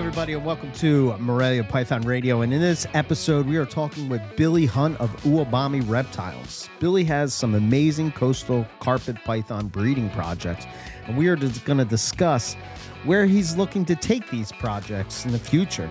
everybody, and welcome to Morelia Python Radio. And in this episode, we are talking with Billy Hunt of Uwabami Reptiles. Billy has some amazing coastal carpet python breeding projects, and we are going to discuss where he's looking to take these projects in the future.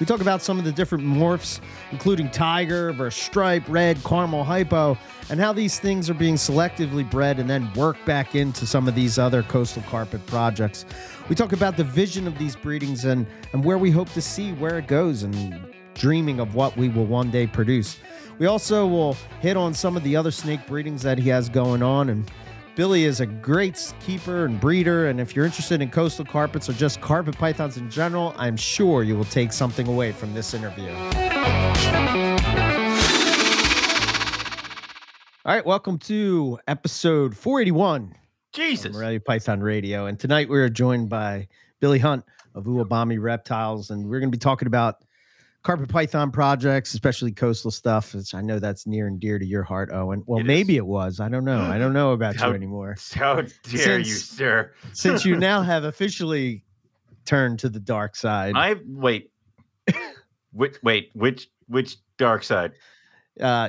We talk about some of the different morphs, including tiger versus stripe, red, caramel, hypo, and how these things are being selectively bred and then worked back into some of these other coastal carpet projects. We talk about the vision of these breedings and where we hope to see where it goes and dreaming of what we will one day produce. We also will hit on some of the other snake breedings that he has going on, and Billy is a great keeper and breeder, and if you're interested in coastal carpets or just carpet pythons in general, I'm sure you will take something away from this interview. All right, welcome to episode 481 of Morelia Python Radio, and tonight we're joined by Billy Hunt of Uwabami Reptiles, and we're going to be talking about carpet python projects, especially coastal stuff. I know that's near and dear to your heart, Owen. Well, maybe it was. I don't know. I don't know about you anymore. How dare you, sir? Since you now have officially turned to the dark side. Which dark side?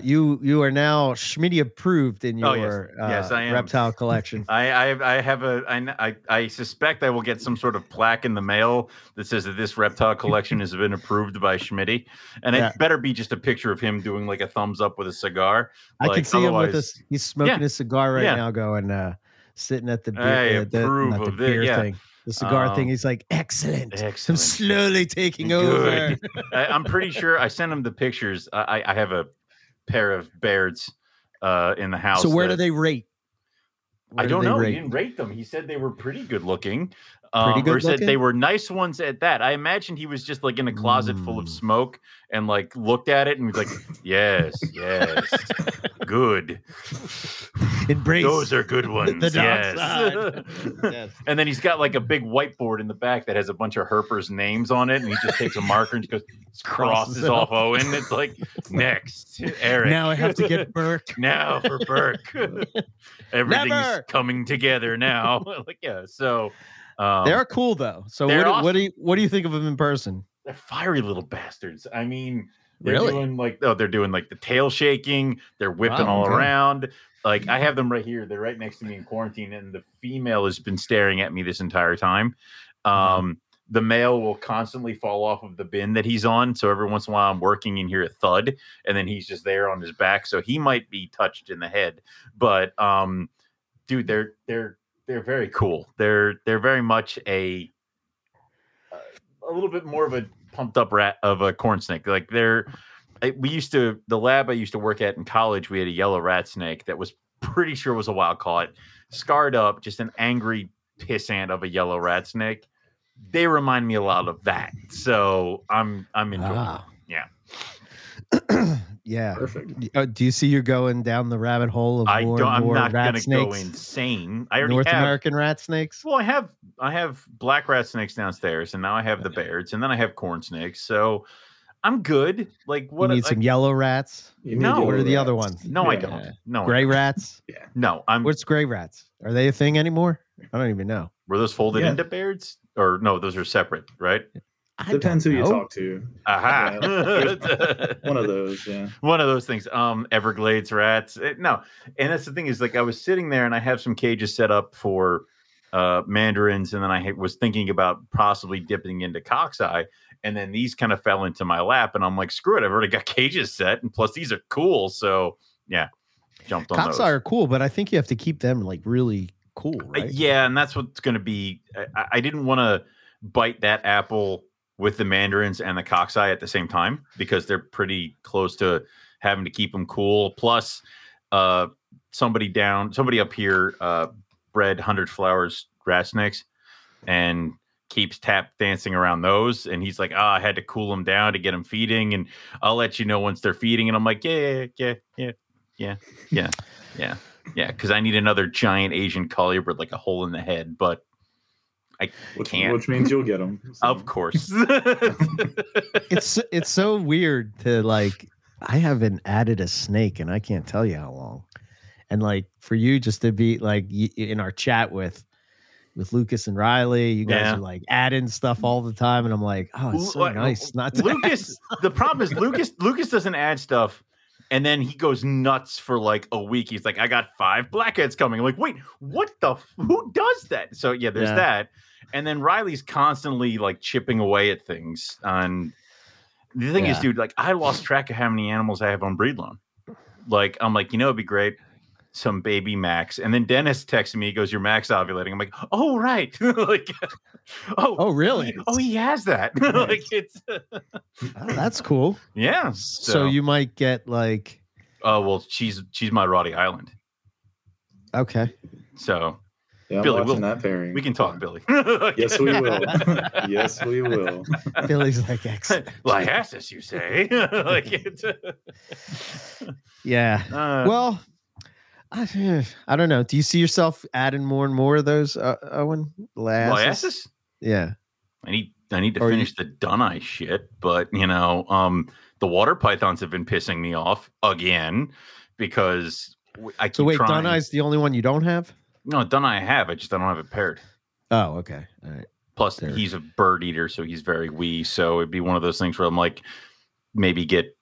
You are now Schmitty approved in your reptile collection. I suspect I will get some sort of plaque in the mail that says that this reptile collection has been approved by Schmitty, and it better be just a picture of him doing like a thumbs up with a cigar. I can see him with this. He's smoking his cigar now, going sitting at the beer, thing. The cigar thing. He's like, excellent. I'm slowly taking over. I'm pretty sure I sent him the pictures. I have a pair of Baird's in the house. So where do they rate? I don't know. He didn't rate them. He said they were pretty good looking. Said they were nice ones at that. I imagine he was just like in a closet full of smoke and like looked at it and was like, yes, good. Embrace. Those are good ones. The dark side. Yes. And then he's got like a big whiteboard in the back that has a bunch of Herper's names on it, and he just takes a marker and just goes crosses off Owen. It's like next, Eric. Now I have to get Burke. Now for Burke. Everything's coming together now. So. They are cool though. So awesome. What do you think of them in person? They're fiery little bastards. I mean, they're doing like the tail shaking. They're whipping all around. Like I have them right here. They're right next to me in quarantine, and the female has been staring at me this entire time. The male will constantly fall off of the bin that he's on. So every once in a while, I'm working and hear a thud, and then he's just there on his back. So he might be touched in the head, but dude, They're very cool. They're very much a little bit more of a pumped up rat of a corn snake. Like the lab I used to work at in college, we had a yellow rat snake that was pretty sure was a wild caught, scarred up, just an angry pissant of a yellow rat snake. They remind me a lot of that. So I'm enjoying it. Yeah. Yeah. Perfect. Do you see you're going down the rabbit hole of more rat snakes? I'm not going to go insane. I already have North American rat snakes. Well, I have black rat snakes downstairs, and now I have the Baird's, and then I have corn snakes. So I'm good. Like what? You need some yellow rats. What are the other ones? No, I don't. No. Gray rats. Yeah. No. What's gray rats? Are they a thing anymore? I don't even know. Were those folded into Baird's, or no? Those are separate, right? Depends who you talk to. Aha. One of those. Yeah. One of those things. Everglades rats. And that's the thing is like I was sitting there and I have some cages set up for mandarins, and then I was thinking about possibly dipping into cockeye, and then these kind of fell into my lap, and I'm like, screw it, I've already got cages set, and plus these are cool. So yeah, jumped on those. Cockeye are cool, but I think you have to keep them like really cool, right? Yeah, and that's what's going to be. I didn't want to bite that apple with the mandarins and the cockeye at the same time, because they're pretty close to having to keep them cool. Plus, somebody up here bred 100 flowers rat snakes and keeps tap dancing around those. And he's like, I had to cool them down to get them feeding, and I'll let you know once they're feeding. And I'm like, yeah. Because I need another giant Asian colubrid with like a hole in the head, but I can't. Which means you'll get them. So. Of course. It's so weird to like, I haven't added a snake and I can't tell you how long. And like for you just to be like in our chat with, with Lucas and Riley. You guys are like adding stuff all the time, and I'm like, oh, it's so nice not to. Lucas, the problem is Lucas doesn't add stuff, and then he goes nuts for like a week. He's like, I got 5 blackheads coming. I'm like, wait, what the? Who does that? So yeah, there's that, and then Riley's constantly like chipping away at things. On the thing is, dude, like I lost track of how many animals I have on breed loan. Like I'm like, you know, it'd be great. Some baby Max. And then Dennis texted me, he goes, your Max ovulating. I'm like, oh, right. Like, oh, really? Oh, he has that. Like it's that's cool. Yeah. So you might get like, oh, well, she's my Roddy Island. Okay. So yeah, Billy, we can talk, Billy. Yes, we will. Yes, we will. Billy's like, excellent. Lyasis, you say? Like it's yeah. Well, I don't know. Do you see yourself adding more and more of those, Owen? Lyasis? Yeah. I need to finish the Duneye shit, but, you know, the water pythons have been pissing me off again because I keep trying. Duneye's the only one you don't have? No, Duneye I have. I don't have it paired. Oh, okay. All right. Plus, he's a bird eater, so he's very wee. So it'd be one of those things where I'm like, maybe get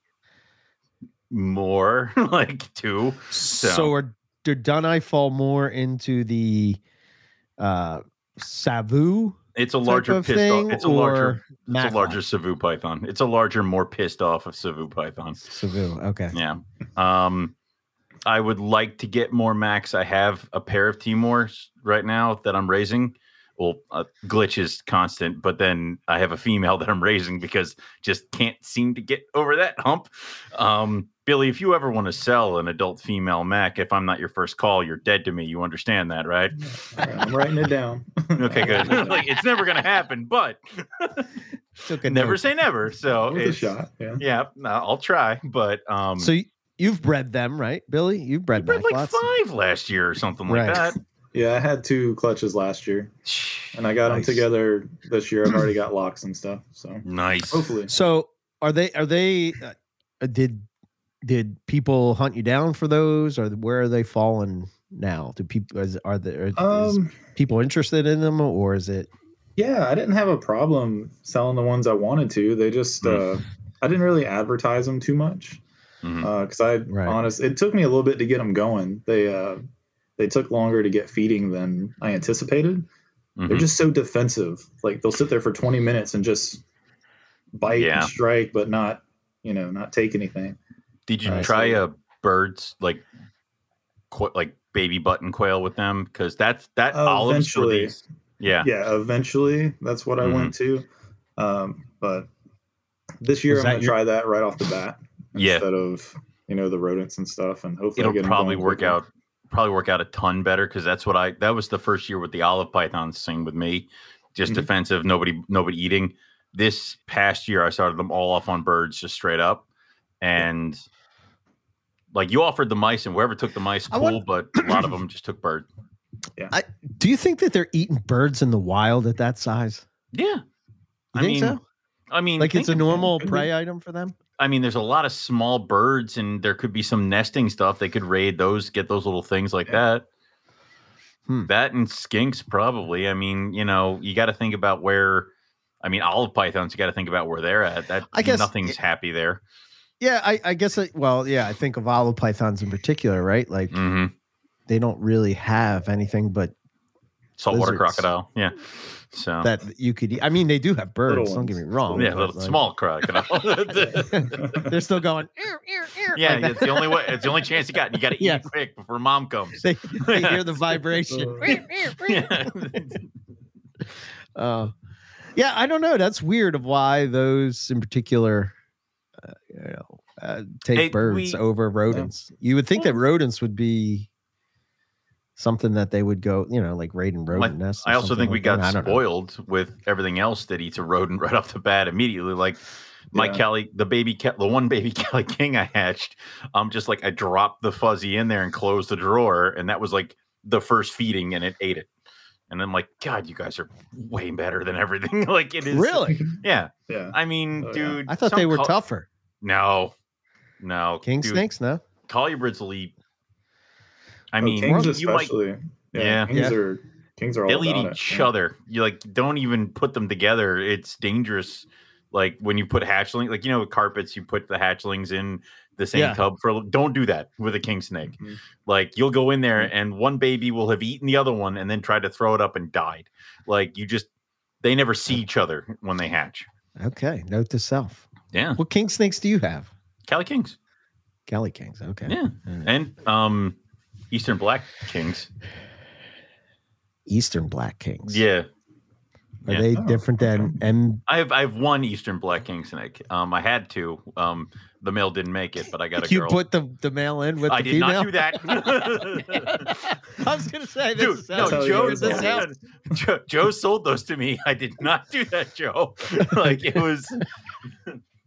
more, like 2. So are... Did Duneye fall more into the Savu? It's a larger pissed off. It's a larger Savu python. It's a larger, more pissed off of Savu python. Savu, okay. Yeah. I would like to get more Max. I have a pair of Timors right now that I'm raising. Well, Glitch is constant, but then I have a female that I'm raising because just can't seem to get over that hump. Billy, if you ever want to sell an adult female Mac, if I'm not your first call, you're dead to me. You understand that, right? I'm writing it down. Okay, good. Like, it's never going to happen, but never say never. So it's a shot. Yeah, I'll try. But so you've bred them, right, Billy? You bred like 5 last year or something like that. Yeah, I had 2 clutches last year, and I got them together this year. I've already got locks and stuff. So nice. Hopefully. So are they? Did people hunt you down for those, or where are they falling now? Do people is people interested in them, or is it? Yeah, I didn't have a problem selling the ones I wanted to. They just I didn't really advertise them too much because it took me a little bit to get them going. They took longer to get feeding than I anticipated. Mm-hmm. They're just so defensive. Like they'll sit there for 20 minutes and just bite and strike, but not take anything. Did you try a bird's like baby button quail with them? Because that's olives for these. Yeah. Eventually, that's what I went to. But this year I'm gonna try that right off the bat instead of the rodents and stuff, and hopefully it'll probably work out a ton better because that's what that was the first year with the olive pythons thing with me, just defensive, nobody eating. This past year I started them all off on birds just straight up. And like you offered the mice, and whoever took the mice, cool, but a lot of them just took bird. Yeah. Do you think that they're eating birds in the wild at that size? Yeah. I mean, like it's a normal prey item for them. I mean, there's a lot of small birds, and there could be some nesting stuff. They could raid those, get those little things like that. That and skinks probably. I mean, you got to think about olive pythons, you got to think about where they're at. That I guess nothing's happy there. Yeah, I guess. I think of olive pythons in particular, right? Like they don't really have anything but saltwater crocodile. Yeah, so that you could. I mean, they do have birds. Don't get me wrong. Yeah, little small crocodile. They're still going. Ear, yeah, like it's the only way. It's the only chance you got. You got to eat it quick before mom comes. They hear the vibration. Yeah, I don't know. That's weird. Of why those in particular. Birds over rodents. You would think that rodents would be something that they would go, like raiding rodent nests. I also think we got spoiled with everything else that eats a rodent right off the bat immediately. Like my Kelly, the one baby Kelly King I hatched, just like I dropped the fuzzy in there and closed the drawer, and that was like the first feeding, and it ate it. And I'm like, God, you guys are way better than everything. Like it is really, yeah. I mean, dude, I thought they were tougher. No. King snakes, no. Colubrids will eat. I mean, kings especially. Might, yeah. Kings are Kings are all about it. They'll eat each other. You like don't even put them together. It's dangerous. Like when you put hatchlings, like, you know, with carpets, you put the hatchlings in the same tub for. Don't do that with a king snake. Mm-hmm. Like you'll go in there and one baby will have eaten the other one and then tried to throw it up and died. Like you just, they never see each other when they hatch. Okay. Note to self. Yeah. What king snakes do you have? Cali Kings. Cali Kings. Okay. Yeah. And Eastern Black Kings. Eastern Black Kings. Yeah. Are they different than I have one Eastern Black King Snake. I had two. The male didn't make it, but I got a girl. You put the male in with the female? I did not do that. I was going to say this. Dude, Joe sold those to me. I did not do that, Joe. Like it was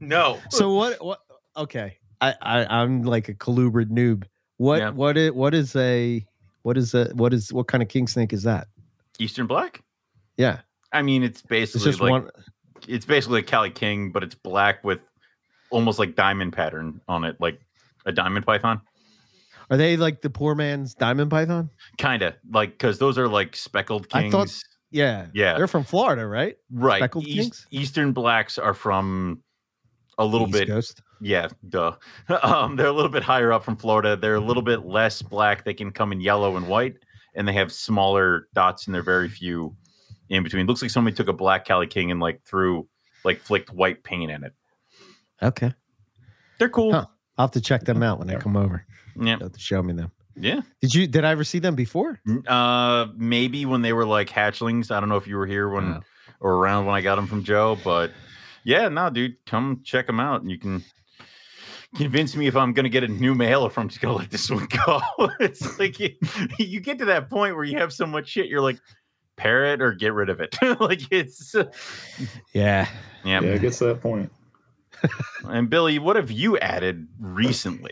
no. So what okay. I'm like a colubrid noob. What kind of king snake is that? Eastern Black? Yeah. I mean, it's basically a Cali King, but it's black with almost like diamond pattern on it, like a diamond python. Are they like the poor man's diamond python? Kind of, like, because those are like speckled kings. I thought, yeah, they're from Florida, right? Right. Speckled kings. Eastern blacks are from a little bit. East Coast. Yeah, duh. They're a little bit higher up from Florida. They're a little bit less black. They can come in yellow and white, and they have smaller dots, and they're very few in between. Looks like somebody took a black Cali King and flicked white paint in it. Okay. They're cool. Huh. I'll have to check them out when they come over. Yeah. They'll have to show me them. Yeah. Did I ever see them before? Maybe when they were like hatchlings. I don't know if you were here or around when I got them from Joe, but yeah, no, dude, come check them out and you can convince me if I'm going to get a new male or if I'm just going to let this one go. It's like you get to that point where you have so much shit. You're like, pair it or get rid of it. Like it's yeah it gets to that point. And Billy, what have you added recently?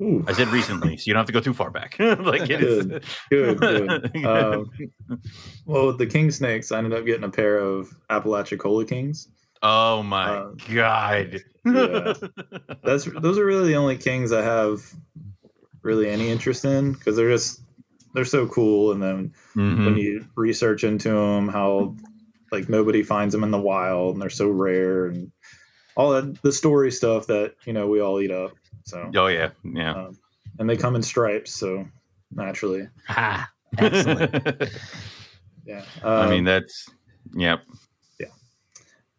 Ooh. I said recently, so you don't have to go too far back. Like it is good. Well, with the king snakes, I ended up getting a pair of Apalachicola kings. Oh my god. Yeah. Those are really the only kings I have really any interest in, because they're so cool. And then when you research into them, how like nobody finds them in the wild and they're so rare and all that, the story stuff that, you know, we all eat up. So, yeah. And they come in stripes. So naturally. Ah, excellent. Yeah. I mean, that's, yep. Yeah.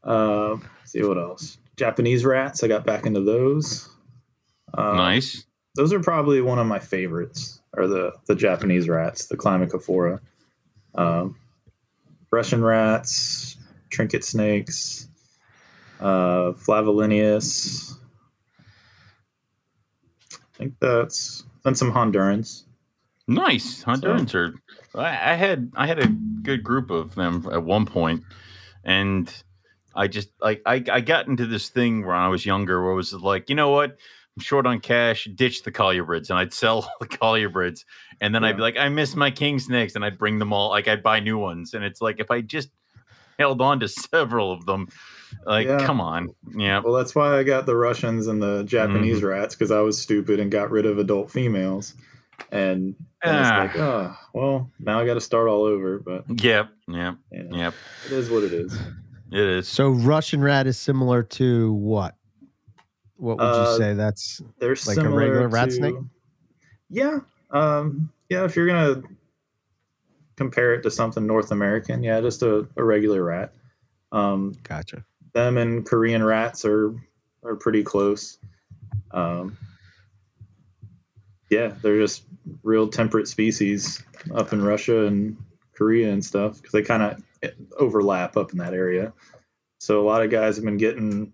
Let's see what else. Japanese rats. I got back into those. Nice. Those are probably one of my favorites. Or the Japanese rats, the Climacophora, Russian rats, trinket snakes, Flavolineus. I think that's and some Hondurans. Nice. Hondurans I had a good group of them at one point, and I just I got into this thing when I was younger where I was like, you know what? I'm short on cash, ditch the colubrids, and I'd sell the colubrids. And then I'd be like, I miss my king snakes, and I'd bring them all. Like, I'd buy new ones. And it's like, if I just held on to several of them, like, come on. Yeah. Well, that's why I got the Russians and the Japanese rats, because I was stupid and got rid of adult females. And it's like, now I got to start all over. But Yep. It is what it is. It is. So Russian rat is similar to what? What would you say that's like a regular rat snake? Yeah. If you're going to compare it to something North American, just a regular rat. Gotcha. Them and Korean rats are pretty close. They're just real temperate species up in Russia and Korea and stuff, because they kind of overlap up in that area. So a lot of guys have been getting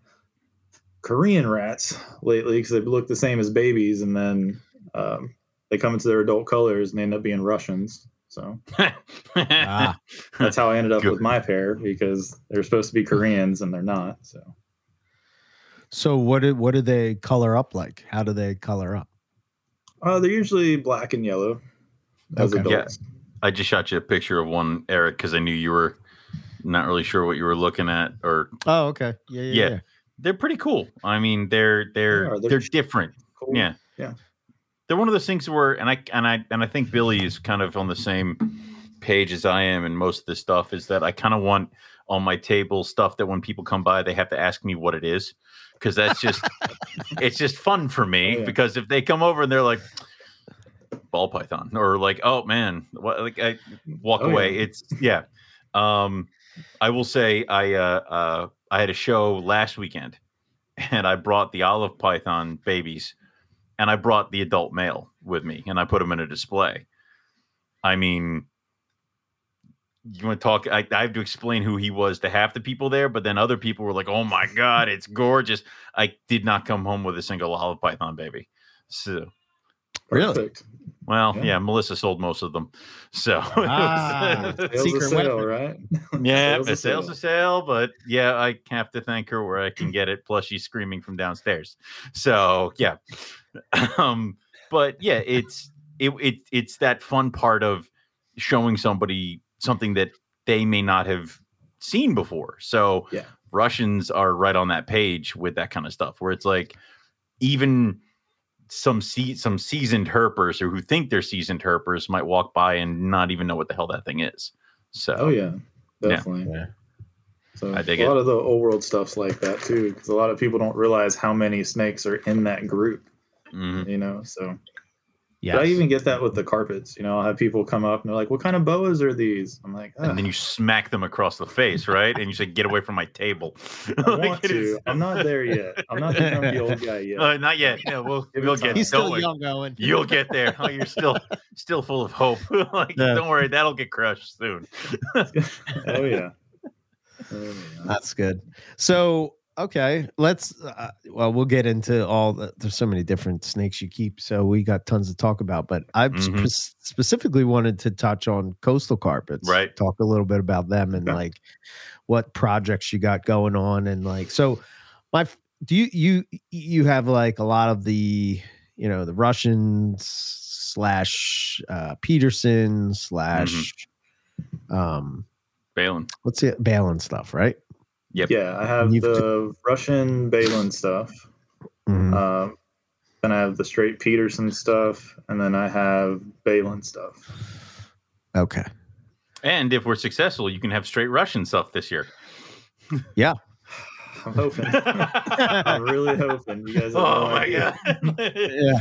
Korean rats lately because they look the same as babies, and then they come into their adult colors and they end up being Russians. So that's how I ended up with my pair, because they're supposed to be Koreans and they're not. So what do they color up like? How do they color up? They're usually black and yellow as adults. Yeah. I just shot you a picture of one, Eric, because I knew you were not really sure what you were looking at. Or Yeah. They're pretty cool. I mean, they're different. Cool. Yeah. They're one of those things where, and I think Billy is kind of on the same page as I am in most of this stuff is that I kind of want on my table stuff that when people come by, they have to ask me what it is. Because that's just, it's just fun for me. Yeah. Because if they come over and they're like, ball python, or like, oh man, what, like I walk away. Yeah. It's yeah. I will say I had a show last weekend, and I brought the olive python babies, and I brought the adult male with me, and I put them in a display. I mean, you want to talk? I have to explain who he was to half the people there, but then other people were like, "Oh my god, it's gorgeous!" I did not come home with a single olive python baby. So, really? Well, yeah, Melissa sold most of them. So, secret sale, right? Yeah, the sale's a sale, but yeah, I have to thank her where I can get it. Plus, she's screaming from downstairs. So, yeah, but yeah, it's that fun part of showing somebody something that they may not have seen before. So yeah. Russians are right on that page with that kind of stuff where it's like even some seasoned herpers or who think they're seasoned herpers might walk by and not even know what the hell that thing is. So, oh yeah, definitely. Yeah. So I dig a lot of the old world stuff's like that too, because a lot of people don't realize how many snakes are in that group, mm-hmm. you know? So yeah, I even get that with the carpets. You know, I'll have people come up and they're like, "What kind of boas are these?" I'm like, and then you smack them across the face, right? And you say, "Get away from my table." I want to. I'm not there yet. I'm not becoming the old guy yet. Not yet. Yeah, we'll get. He's still young, Owen. You'll get there. Oh, you're still full of hope. Don't worry, that'll get crushed soon. Oh yeah, that's good. So. Okay, let's we'll get into all the, there's so many different snakes you keep, so we got tons to talk about, but I mm-hmm. specifically wanted to touch on coastal carpets, right? Talk a little bit about them and like what projects you got going on, and like, so do you have like a lot of the, you know, the Russians / Peterson / mm-hmm. Balin. What's it? Balin stuff, right? Yep. Yeah, I have the Russian Balin stuff. Mm-hmm. Then I have the straight Peterson stuff, and then I have Balin stuff. Okay. And if we're successful, you can have straight Russian stuff this year. Yeah. I'm hoping. I'm really hoping. You guys oh my god. Yeah.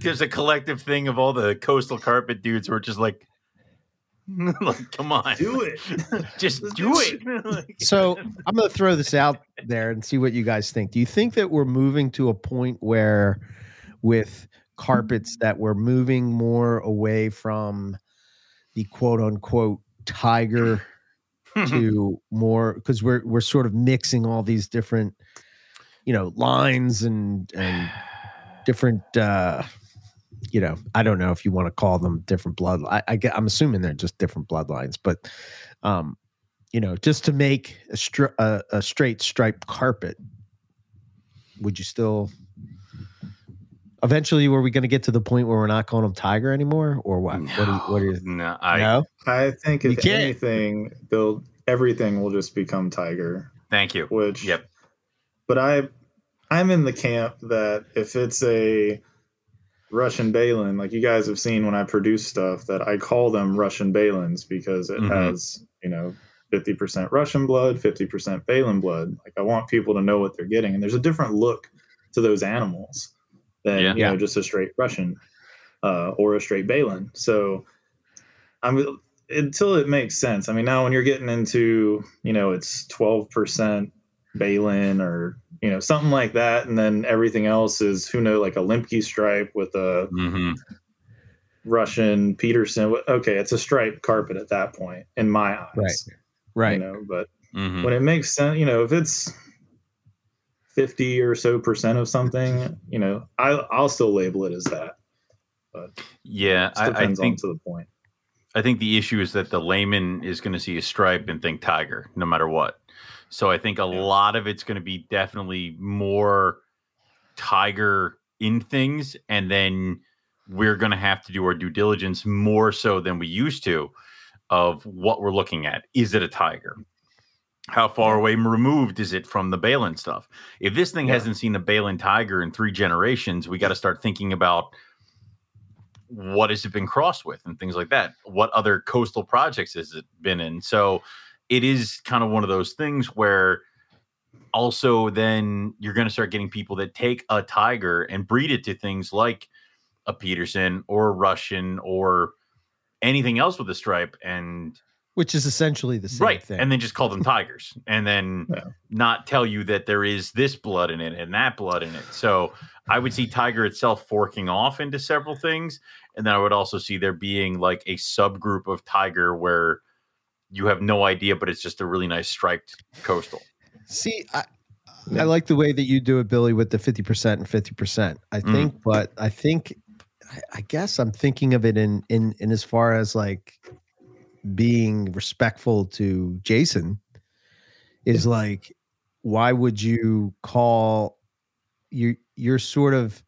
There's a collective thing of all the coastal carpet dudes who are just like, like, come on, do it. Just do it. So I'm going to throw this out there and see what you guys think. Do you think that we're moving to a point where with carpets that we're moving more away from the quote unquote tiger to more, because we're sort of mixing all these different, you know, lines and different, you know, I don't know if you want to call them different bloodlines. I'm assuming they're just different bloodlines, but, you know, just to make a straight striped carpet, would you still eventually, were we going to get to the point where we're not calling them tiger anymore, or what? No, what are you? No, I think if anything, everything will just become tiger. Thank you. Which, yep. But I'm in the camp that if it's a Russian Balin, like you guys have seen when I produce stuff, that I call them Russian Balins because it mm-hmm. has, you know, 50% Russian blood, 50% Balin blood. Like I want people to know what they're getting. And there's a different look to those animals than, you know, just a straight Russian or a straight Balin. So I'm until it makes sense. I mean, now when you're getting into, you know, it's 12% Balin or, you know, something like that. And then everything else is, who knows, like a Limpke stripe with a mm-hmm. Russian Peterson. Okay, it's a striped carpet at that point in my eyes. Right. You know, but mm-hmm. when it makes sense, you know, if it's 50 or so % of something, you know, I'll still label it as that. But yeah, it depends I think, on to the point. I think the issue is that the layman is going to see a stripe and think tiger no matter what. So I think a lot of it's going to be definitely more tiger in things. And then we're going to have to do our due diligence more so than we used to of what we're looking at. Is it a tiger? How far away removed is it from the Balin stuff? If this thing hasn't seen a Balin tiger in 3 generations, we got to start thinking about what has it been crossed with and things like that. What other coastal projects has it been in? So it is kind of one of those things where also then you're going to start getting people that take a tiger and breed it to things like a Peterson or a Russian or anything else with a stripe, and which is essentially the same thing. And then just call them tigers and then not tell you that there is this blood in it and that blood in it. So I would see tiger itself forking off into several things. And then I would also see there being like a subgroup of tiger where you have no idea, but it's just a really nice striped coastal. See, I like the way that you do it, Billy, with the 50% and 50%. I think, but I think, I guess I'm thinking of it in as far as like being respectful to Jason is like, why would you call you're sort of,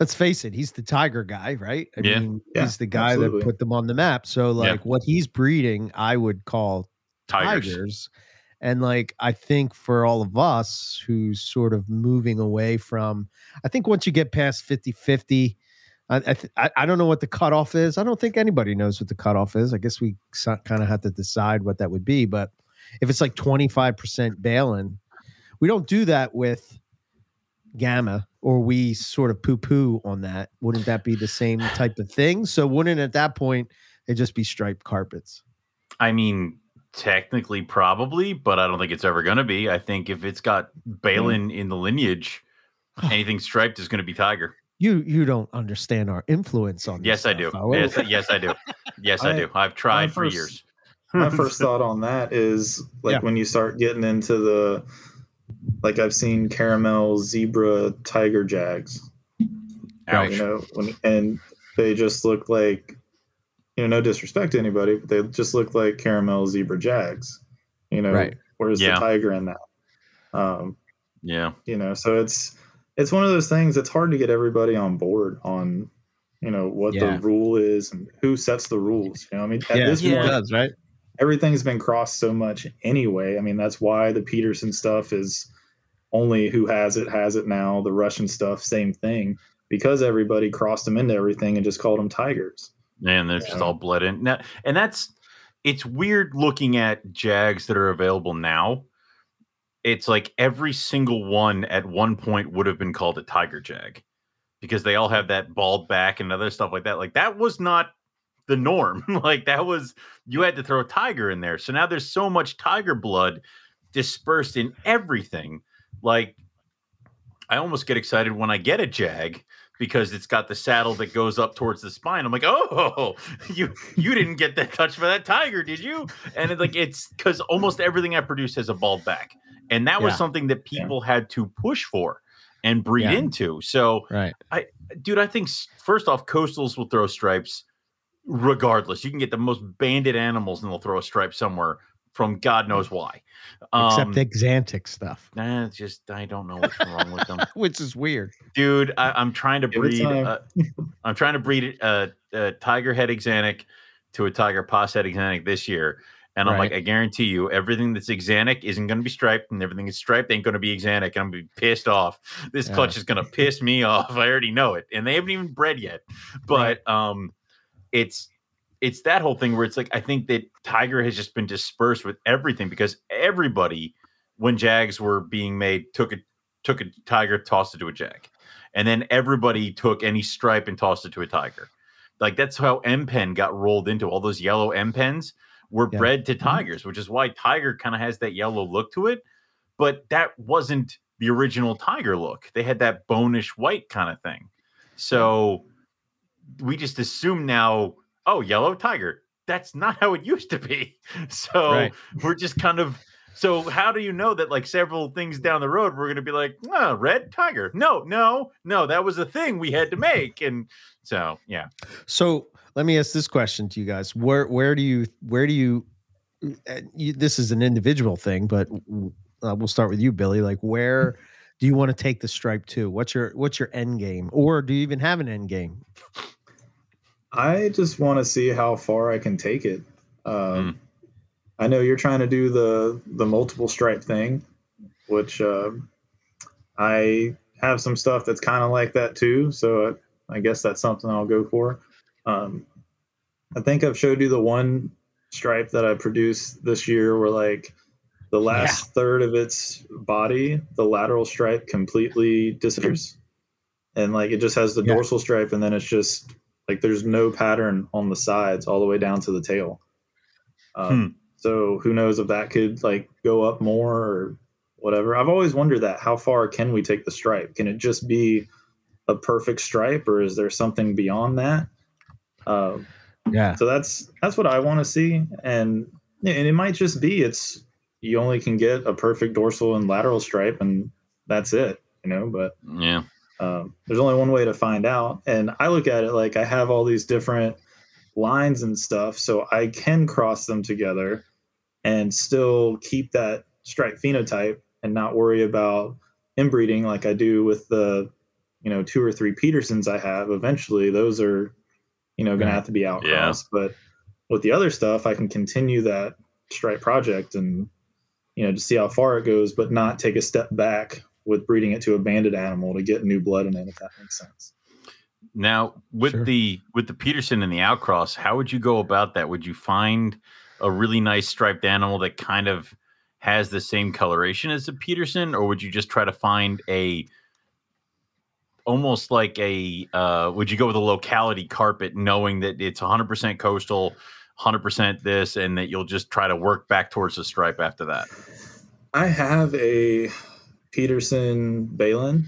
let's face it, he's the tiger guy, right? I mean, he's the guy that put them on the map. So like what he's breeding, I would call tigers. And like, I think for all of us who's sort of moving away from, I think once you get past 50-50, I don't know what the cutoff is. I don't think anybody knows what the cutoff is. I guess we kind of have to decide what that would be. But if it's like 25% Balin, we don't do that with Gamma, or we sort of poo-poo on that. Wouldn't that be the same type of thing? So wouldn't at that point it just be striped carpets? I mean, technically probably, but I don't think it's ever going to be. I think if it's got Balin in the lineage, anything striped is going to be tiger. You don't understand our influence on this. Yes, stuff. I do. Yes, I do. Yes, I do. I've tried for years. My first thought on that is like when you start getting into the, like I've seen caramel zebra tiger jags. Ouch. You know, and they just look like, you know, no disrespect to anybody, but they just look like caramel zebra jags. You know, where's the tiger in that? You know, so it's one of those things. It's hard to get everybody on board on, you know, what the rule is and who sets the rules. You know, I mean, at this point, does, right? Everything's been crossed so much anyway. I mean, that's why the Peterson stuff is only who has it now. The Russian stuff, same thing, because everybody crossed them into everything and just called them tigers. And they're just all bled in now. And that's, it's weird looking at jags that are available now. It's like every single one at one point would have been called a tiger jag because they all have that bald back and other stuff like that. Like that was not the norm. Like that was, you had to throw a tiger in there. So now there's so much tiger blood dispersed in everything. Like I almost get excited when I get a jag because it's got the saddle that goes up towards the spine. I'm like, oh, you didn't get that touch for that tiger, did you? And it's like, it's because almost everything I produce has a bald back. And that was something that people had to push for and breed into. So, I think, first off, coastals will throw stripes regardless. You can get the most banded animals and they'll throw a stripe somewhere from God knows why. Except exantic stuff. It's just, I don't know what's wrong with them. Which is weird. Dude, I'm trying to breed a tiger head exantic to a tiger pos head exantic this year. And I'm like, I guarantee you, everything that's exantic isn't going to be striped, and everything that's striped ain't going to be exantic. And I'm going to be pissed off. This clutch is going to piss me off. I already know it. And they haven't even bred yet. But it's that whole thing where it's like, I think that tiger has just been dispersed with everything because everybody, when jags were being made, took a tiger, tossed it to a jag. And then everybody took any stripe and tossed it to a tiger. Like that's how M-Pen got rolled into all those yellow M-Pens. Were bred to tigers, which is why tiger kind of has that yellow look to it. But that wasn't the original tiger look. They had that bonish white kind of thing. So we just assume now, oh, yellow tiger. That's not how it used to be. So we're just kind of, so how do you know that like several things down the road, we're going to be like, oh, red tiger. No, that was a thing we had to make. And so, So, let me ask this question to you guys. Where do you this is an individual thing, but we'll start with you, Billy. Like, where do you want to take the stripe to? What's your end game? Or do you even have an end game? I just want to see how far I can take it. I know you're trying to do the multiple stripe thing, which I have some stuff that's kind of like that too. So I guess that's something I'll go for. I think I've showed you the one stripe that I produced this year where like the last third of its body, the lateral stripe completely disappears. And like it just has the dorsal stripe, and then it's just like there's no pattern on the sides all the way down to the tail. So who knows if that could like go up more or whatever. I've always wondered that. How far can we take the stripe? Can it just be a perfect stripe, or is there something beyond that? So that's what I want to see. And it might just be it's you only can get a perfect dorsal and lateral stripe, and that's it, you know. But there's only one way to find out. And I look at it like I have all these different lines and stuff, so I can cross them together and still keep that stripe phenotype and not worry about inbreeding like I do with the, you know, 2 or 3 Petersons I have. Eventually those are, you know, gonna have to be outcrossed. But with the other stuff I can continue that stripe project and, you know, to see how far it goes, but not take a step back with breeding it to a banded animal to get new blood in it, if that makes sense. Now, with the Peterson and the outcross, how would you go about that? Would you find a really nice striped animal that kind of has the same coloration as the Peterson, or would you just try to find a almost like a would you go with a locality carpet, knowing that it's 100% coastal, 100% this, and that you'll just try to work back towards the stripe after that? I have a Peterson Balin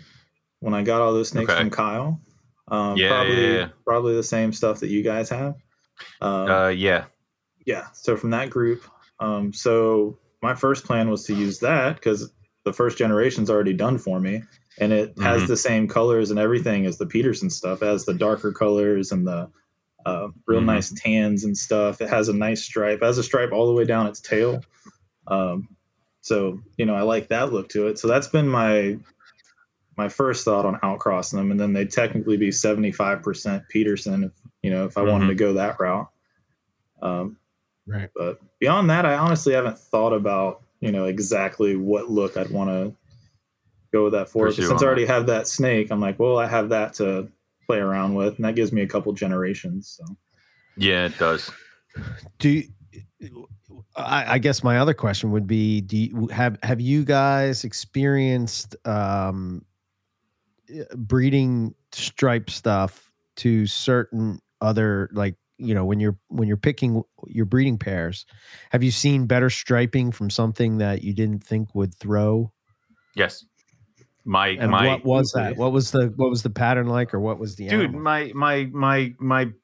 when I got all those snakes from Kyle. Probably the same stuff that you guys have. So from that group, so my first plan was to use that because the first generation's already done for me, and it has the same colors and everything as the Peterson stuff. It has the darker colors and the real nice tans and stuff. It has a nice stripe. It has a stripe all the way down its tail. So you know, I like that look to it. So that's been my first thought on outcrossing them, and then they'd technically be 75% Peterson, if I wanted to go that route. But beyond that, I honestly haven't thought about, you know, exactly what look I'd want to go with that for. But since I already have that snake, I'm like, well, I have that to play around with, and that gives me a couple generations. So yeah, it does. I guess my other question would be, have you guys experienced breeding stripe stuff to certain other, like, you know, when you're picking your breeding pairs, have you seen better striping from something that you didn't think would throw? Yes. What was that? What was the pattern like, or what was the animal? Dude,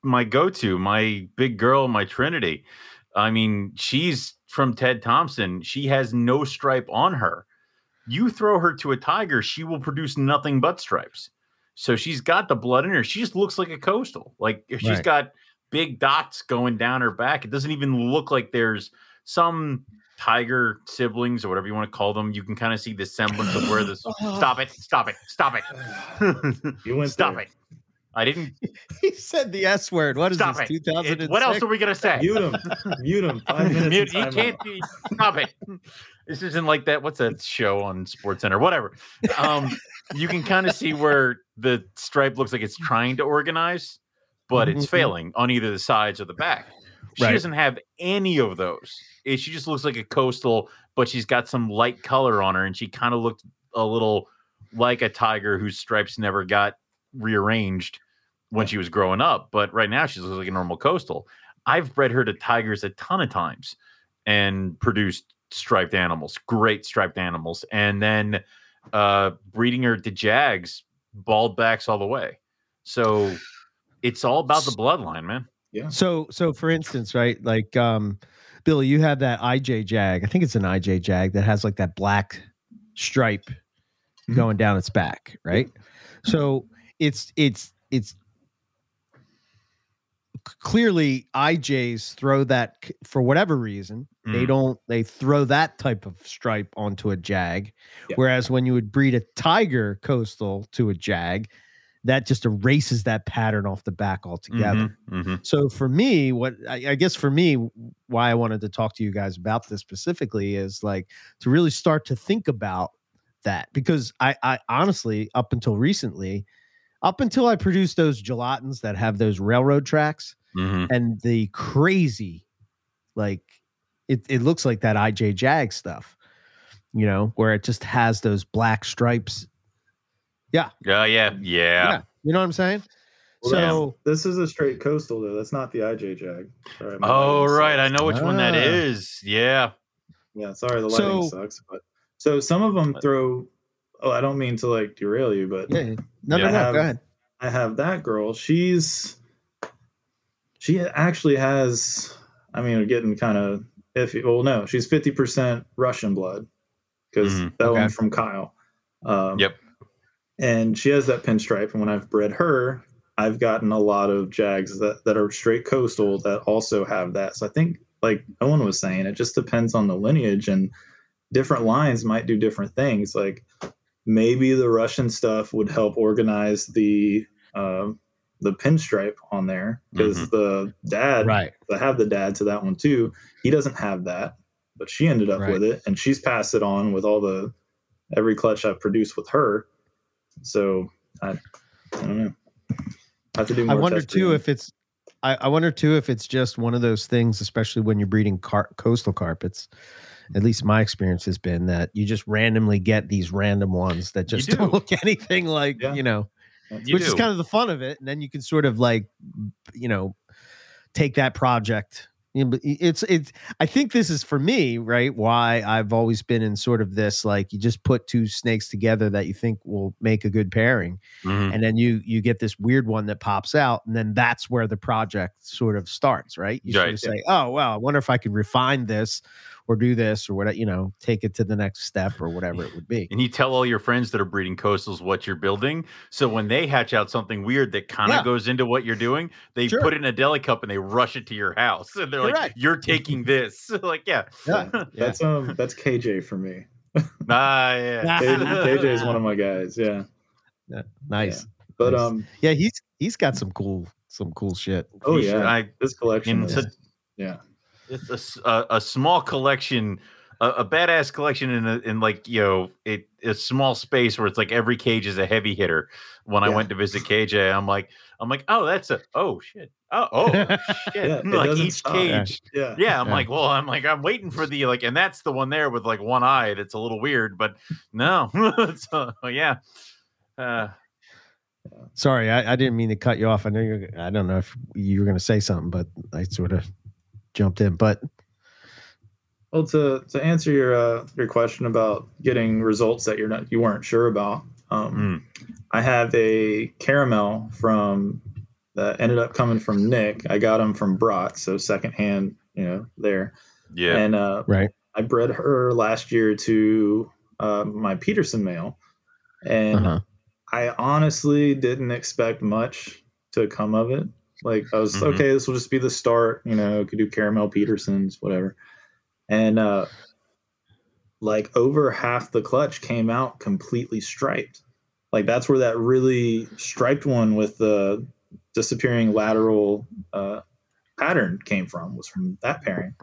my go-to, my big girl, my Trinity. I mean, she's from Ted Thompson. She has no stripe on her. You throw her to a tiger, she will produce nothing but stripes. So she's got the blood in her. She just looks like a coastal. Like she's got big dots going down her back. It doesn't even look like there's some tiger siblings or whatever you want to call them. You can kind of see the semblance of where this. Stop it. You went stop there. It. I didn't. He said the S word. What is stop this? 2006. What else are we gonna say? Mute him. 5 minutes. Mute. He can't be. Stop it. This isn't like that. What's that show on SportsCenter? Whatever. You can kind of see where the stripe looks like it's trying to organize, but it's failing on either the sides or the back. She doesn't have any of those. She just looks like a coastal, but she's got some light color on her, and she kind of looked a little like a tiger whose stripes never got rearranged when she was growing up, but right now she looks like a normal coastal. I've bred her to tigers a ton of times and produced striped animals, great striped animals. And then breeding her to jags, bald backs all the way. So it's all about the bloodline, man. Yeah. So for instance, right, like Billy, you have that IJ jag. I think it's an IJ jag that has like that black stripe going down its back, right? So it's clearly IJs throw that for whatever reason. They throw that type of stripe onto a jag. Yep. Whereas when you would breed a tiger coastal to a jag, that just erases that pattern off the back altogether. So for me, why I wanted to talk to you guys about this specifically is like to really start to think about that, because I honestly, up until recently, up until I produced those gelatins that have those railroad tracks and the crazy, like it looks like that IJ Jag stuff, you know, where it just has those black stripes. Yeah. You know what I'm saying? Well, so this is a straight coastal though. That's not the IJ Jag. Sorry, right. I know which one that is. Yeah. Sorry. The lighting sucks, but so some of them throw, I don't mean to like derail you, but go ahead. I have that girl. She actually has, I mean, we're getting kind of iffy. Well, no, she's 50% Russian blood because that one's from Kyle. And she has that pinstripe. And when I've bred her, I've gotten a lot of jags that are straight coastal that also have that. So I think like Owen was saying, it just depends on the lineage and different lines might do different things. Like maybe the Russian stuff would help organize the pinstripe on there because the dad, I have the dad to that one too. He doesn't have that, but she ended up with it and she's passed it on with all every clutch I've produced with her. So I don't know. I have to do more. I wonder too if it's just one of those things, especially when you're breeding coastal carpets. At least my experience has been that you just randomly get these random ones that just don't look anything like, you know, is kind of the fun of it. And then you can sort of like, you know, take that project. It's I think this is for me, right? Why I've always been in sort of this, like you just put two snakes together that you think will make a good pairing. And then you get this weird one that pops out. And then that's where the project sort of starts, right? You sort of say, oh, well, I wonder if I could refine this or do this or whatever, you know, take it to the next step or whatever it would be. And you tell all your friends that are breeding coastals what you're building. So when they hatch out something weird that kind of goes into what you're doing, they put it in a deli cup and they rush it to your house. And they're like, you're taking this. Like, That's KJ for me. KJ is one of my guys. But he's got some cool shit. This collection it's a small collection, a badass collection in like, you know, a small space where it's like every cage is a heavy hitter. When I went to visit KJ, I'm like, oh, that's shit. Oh, shit. Like each cage. I'm waiting for the, like, and that's the one there with like one eye. That's a little weird, but no. Sorry. I didn't mean to cut you off. I don't know if you were going to say something, but I sort of jumped in. But well, to answer your question about getting results that you weren't sure about, I have a caramel from that ended up coming from Nick. I got him from Brat, so secondhand, you know, there. Yeah. And I bred her last year to my Peterson male, and I honestly didn't expect much to come of it. Like I was okay, this will just be the start, you know, could do caramel Petersons, whatever. And like over half the clutch came out completely striped. Like that's where that really striped one with the disappearing lateral pattern came from, was from that pairing.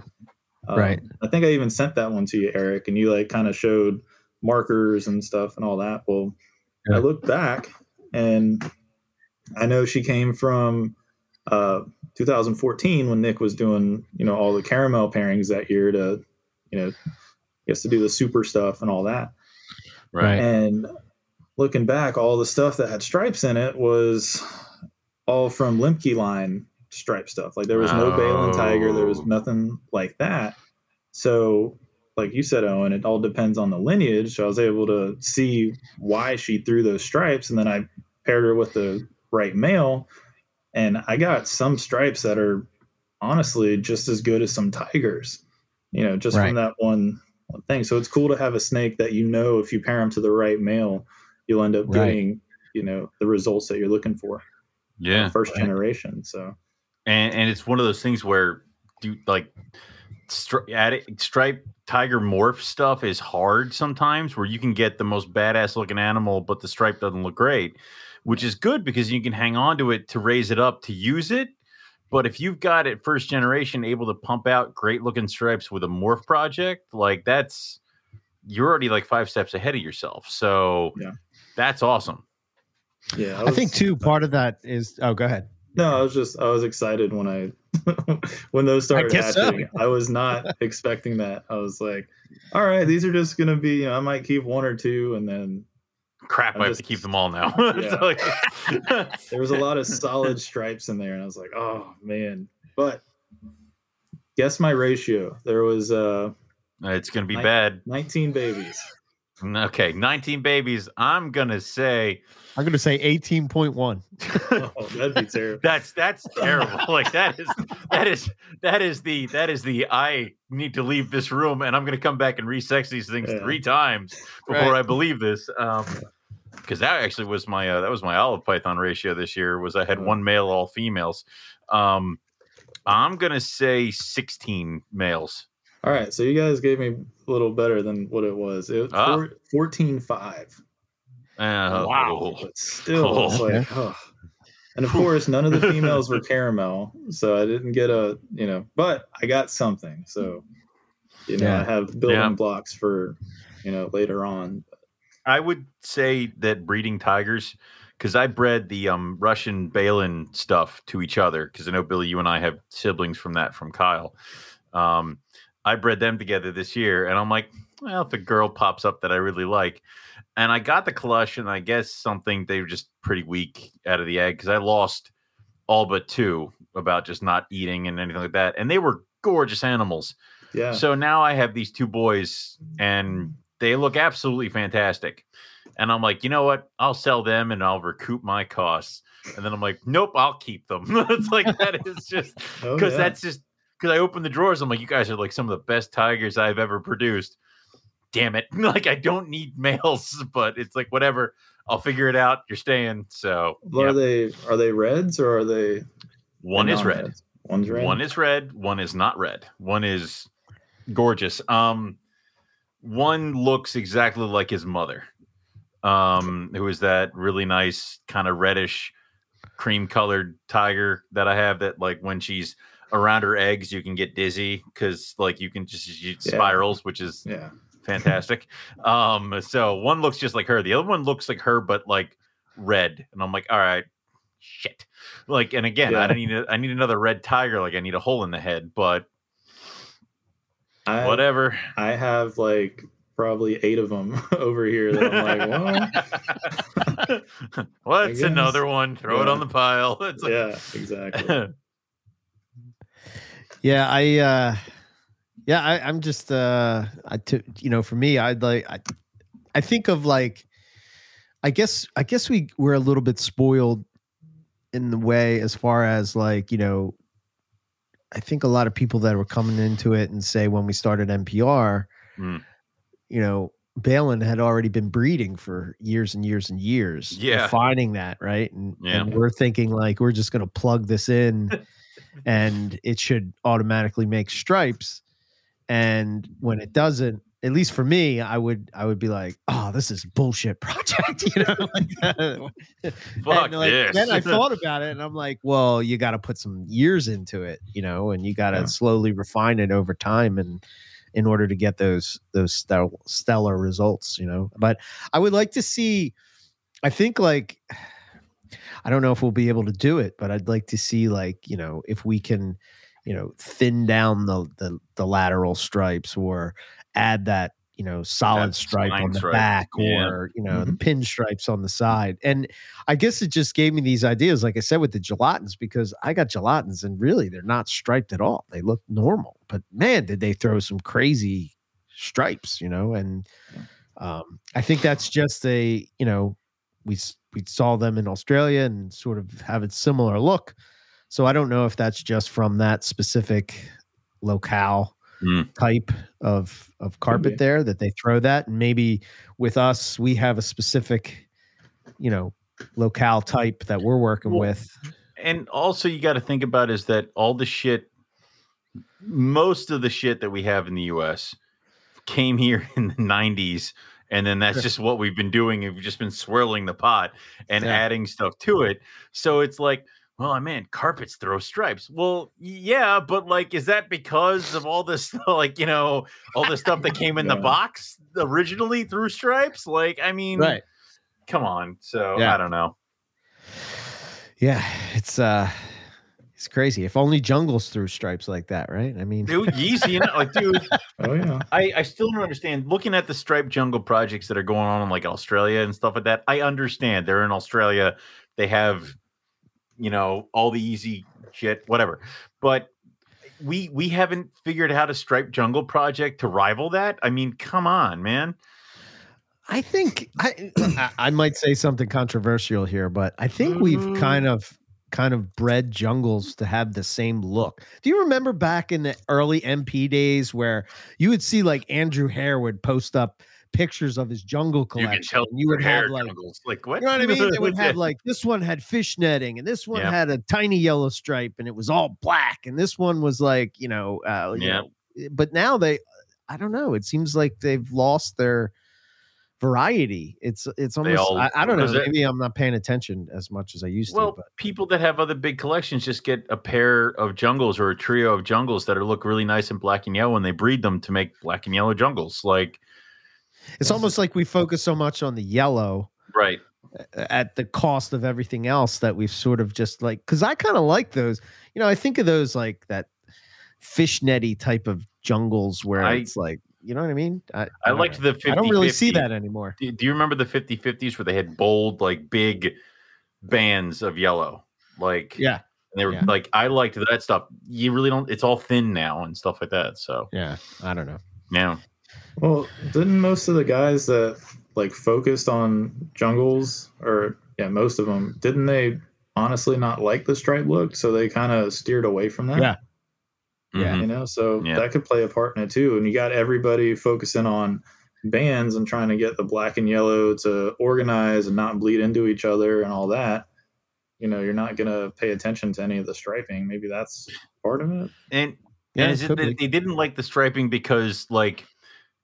I think I even sent that one to you, Eric, and you like kind of showed markers and stuff and all that. Well, I looked back and I know she came from 2014 when Nick was doing, you know, all the caramel pairings that year to, you know, I guess to do the super stuff and all that. Right. And looking back, all the stuff that had stripes in it was all from Limpke line stripe stuff. Like there was no Balin tiger. There was nothing like that. So like you said, Owen, it all depends on the lineage. So I was able to see why she threw those stripes. And then I paired her with the right male. And I got some stripes that are honestly just as good as some tigers, you know, just from that one thing. So it's cool to have a snake that, you know, if you pair them to the right male, you'll end up getting, you know, the results that you're looking for. Yeah. First generation. So. And it's one of those things where stripe tiger morph stuff is hard sometimes, where you can get the most badass looking animal, but the stripe doesn't look great. Which is good because you can hang on to it to raise it up to use it. But if you've got it first generation able to pump out great looking stripes with a morph project, like that's, you're already like 5 steps ahead of yourself. So that's awesome. Yeah. I think too, part of that is, oh, go ahead. No, I was excited when when those started hatching. So. I was not expecting that. I was like, all right, these are just going to be, I might keep one or two and then. Crap, I have to keep them all now. Yeah. There was a lot of solid stripes in there and I was like, oh man, but guess my ratio. There was, it's going to be bad. 19 babies. Okay, 19 babies. I'm gonna say 18.1. Oh, that'd be terrible. That's terrible. Like that is the I need to leave this room and I'm gonna come back and resex these things 3 times before I believe this. Because that actually was my that was my olive python ratio this year was I had one male, all females. I'm gonna say 16 males. All right, so you guys gave me a little better than what it was. It was 14.5. Wow. But still, it's like, oh. And of course, none of the females were caramel, so I didn't get but I got something. So, I have building blocks for, later on. I would say that breeding tigers, because I bred the Russian Balin stuff to each other, because I know, Billy, you and I have siblings from that, from Kyle. I bred them together this year, and I'm like, well, if a girl pops up that I really like, and I got the clutch, and I guess something they were just pretty weak out of the egg because I lost all but two about just not eating and anything like that, and they were gorgeous animals. Yeah. So now I have these two boys, and they look absolutely fantastic, and I'm like, you know what? I'll sell them, and I'll recoup my costs. And then I'm like, nope, I'll keep them. It's like that is just that's just. Because I opened the drawers, I'm like, you guys are like some of the best tigers I've ever produced. Damn it. Like, I don't need males, but it's like, whatever. I'll figure it out. You're staying. So are they reds or are they? One is red. One's red. One is red. One is not red. One is gorgeous. One looks exactly like his mother. Who is that really nice kind of reddish cream colored tiger that I have that like when she's around her eggs, you can get dizzy because, like, you can just spirals, which is fantastic. So one looks just like her. The other one looks like her, but like red. And I'm like, all right, shit. Like, and again, I need another red tiger. Like, I need a hole in the head. But whatever. I have like probably 8 of them over here that I'm like, well, what's another one? Throw it on the pile. It's like, yeah, exactly. Yeah, I'm just, for me, I think of like, I guess we're a little bit spoiled in the way as far as like, I think a lot of people that were coming into it and say when we started NPR, Balin had already been breeding for years and years and years. Yeah. Finding that, right? And we're thinking like, we're just going to plug this in. And it should automatically make stripes, and when it doesn't, at least for me, I would be like, "Oh, this is a bullshit project," Fuck this. Then I thought about it, and I'm like, "Well, you got to put some years into it, and you got to slowly refine it over time, and in order to get those stellar results, But I would like to see. I think like. I don't know if we'll be able to do it, but I'd like to see like, if we can, thin down the lateral stripes or add that, solid that stripe on the back or, the pin stripes on the side. And I guess it just gave me these ideas, like I said, with the gelatins, because I got gelatins and really they're not striped at all. They look normal, but man, did they throw some crazy stripes, and I think that's just a, we saw them in Australia and sort of have a similar look. So I don't know if that's just from that specific locale type of carpet there that they throw that. And maybe with us, we have a specific, locale type that we're working with. And also you got to think about is that most of the shit that we have in the US came here in the 90s. And then that's just what we've been doing. We've just been swirling the pot and adding stuff to it. So it's like, well, man, carpets throw stripes. Well, yeah, but like, is that because of all this, like, all the stuff that came in the box originally through stripes? Like, I mean, come on. So I don't know. Yeah, it's crazy. If only jungles threw stripes like that, right? I mean, dude, Yeezy, like, dude. Oh yeah. I still don't understand. Looking at the stripe jungle projects that are going on in like Australia and stuff like that, I understand they're in Australia. They have, all the easy shit, whatever. But we haven't figured out a stripe jungle project to rival that. I mean, come on, man. I think I might say something controversial here, but I think we've kind of bred jungles to have the same look. Do you remember back in the early MP days where you would see like Andrew Hare would post up pictures of his jungle collection? You can tell, and you would have like what? You know what I mean? They would have like this one had fish netting, and this one had a tiny yellow stripe, and it was all black, and this one was like But now I don't know. It seems like they've lost their variety. It's almost I don't know, maybe I'm not paying attention as much as I used to. Well, people that have other big collections just get a pair of jungles or a trio of jungles that look really nice in black and yellow, and they breed them to make black and yellow jungles. Like, it's almost like we focus so much on the yellow, right, at the cost of everything else that we've sort of just like, because I kind of like those, I think of those like that fishnetty type of jungles where it's like, you know what I mean? I liked the 50-50. I don't really see that anymore. Do you remember the 50-50s where they had bold, like big bands of yellow? Like, yeah. And they were like, I liked that stuff. You really don't, it's all thin now and stuff like that. So, yeah, I don't know. Yeah. Well, didn't most of the guys that like focused on jungles, or most of them, didn't they honestly not like the stripe look? So they kind of steered away from that. Yeah. Yeah, so that could play a part in it too. And you got everybody focusing on bands and trying to get the black and yellow to organize and not bleed into each other and all that. You're not going to pay attention to any of the striping. Maybe that's part of it. And is it that they didn't like the striping because like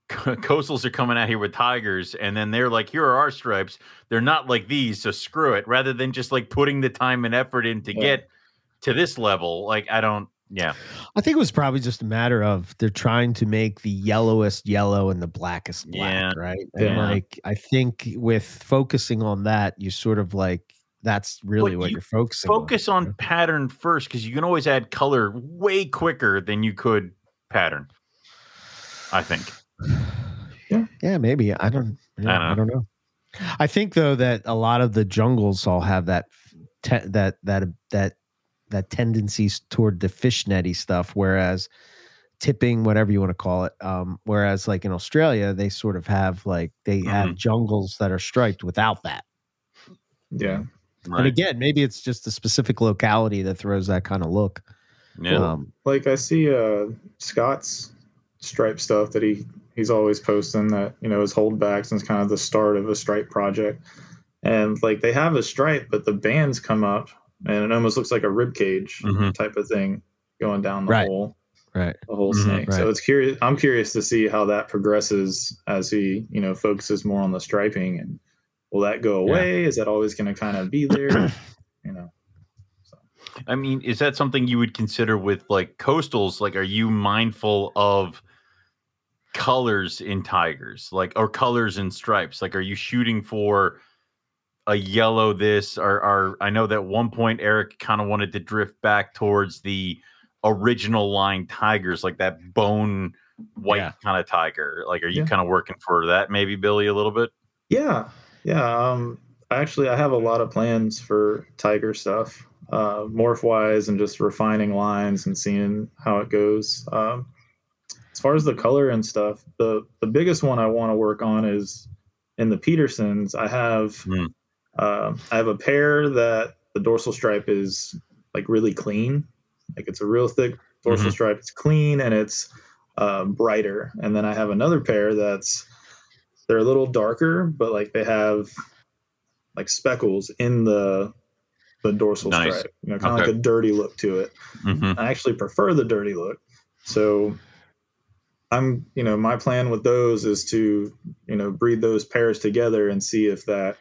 coastals are coming out here with tigers, and then they're like, here are our stripes. They're not like these, so screw it. Rather than just like putting the time and effort in to get to this level. Like, I think it was probably just a matter of they're trying to make the yellowest yellow and the blackest black, right? And like, I think with focusing on that, you sort of like, that's really what you're focusing on. Focus on pattern first, because you can always add color way quicker than you could pattern, I think. Yeah, maybe. I don't know. I think though that a lot of the jungles all have that tendencies toward the fishnetty stuff, whereas tipping, whatever you want to call it. Whereas like in Australia, they sort of have like, they have jungles that are striped without that. Yeah. Right. And again, maybe it's just a specific locality that throws that kind of look. Yeah. Like I see Scott's stripe stuff that he's always posting that, his holdbacks, and it's kind of the start of a stripe project. And like they have a stripe, but the bands come up, and it almost looks like a rib cage type of thing going down the hole, right? The whole snake. Right. So it's curious. I'm curious to see how that progresses as he, focuses more on the striping, and will that go away? Is that always going to kind of be there? So. I mean, is that something you would consider with like coastals? Like, are you mindful of colors in tigers, like, or colors in stripes? Like, are you shooting for a yellow this, or I know that at one point Eric kind of wanted to drift back towards the original line tigers, like that bone white kind of tiger. Like, are you kind of working for that maybe, Billy, a little bit? Yeah. Actually, I have a lot of plans for tiger stuff, morph-wise, and just refining lines and seeing how it goes. As far as the color and stuff, the biggest one I want to work on is in the Petersons. I have a pair that the dorsal stripe is like really clean. Like, it's a real thick dorsal stripe. It's clean and it's brighter. And then I have another pair they're a little darker, but like they have like speckles in the dorsal stripe, kind of like a dirty look to it. I actually prefer the dirty look. So I'm, my plan with those is to, breed those pairs together and see if that,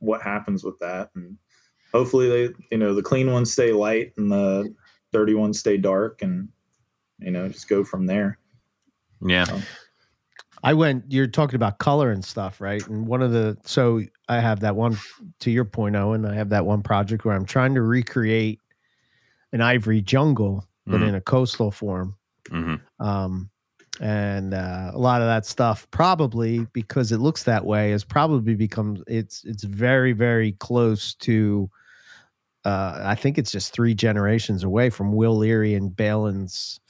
what happens with that, and hopefully they, the clean ones stay light and the dirty ones stay dark, and just go from there. Yeah, so. I went, you're talking about color and stuff, right? And one of the, so I have that one, to your point, Owen, I have that one project where I'm trying to recreate an ivory jungle, but in a coastal form. And a lot of that stuff, probably because it looks that way, is probably becomes, it's very, very close to, I think it's just three generations away from Will Leary and Balin's,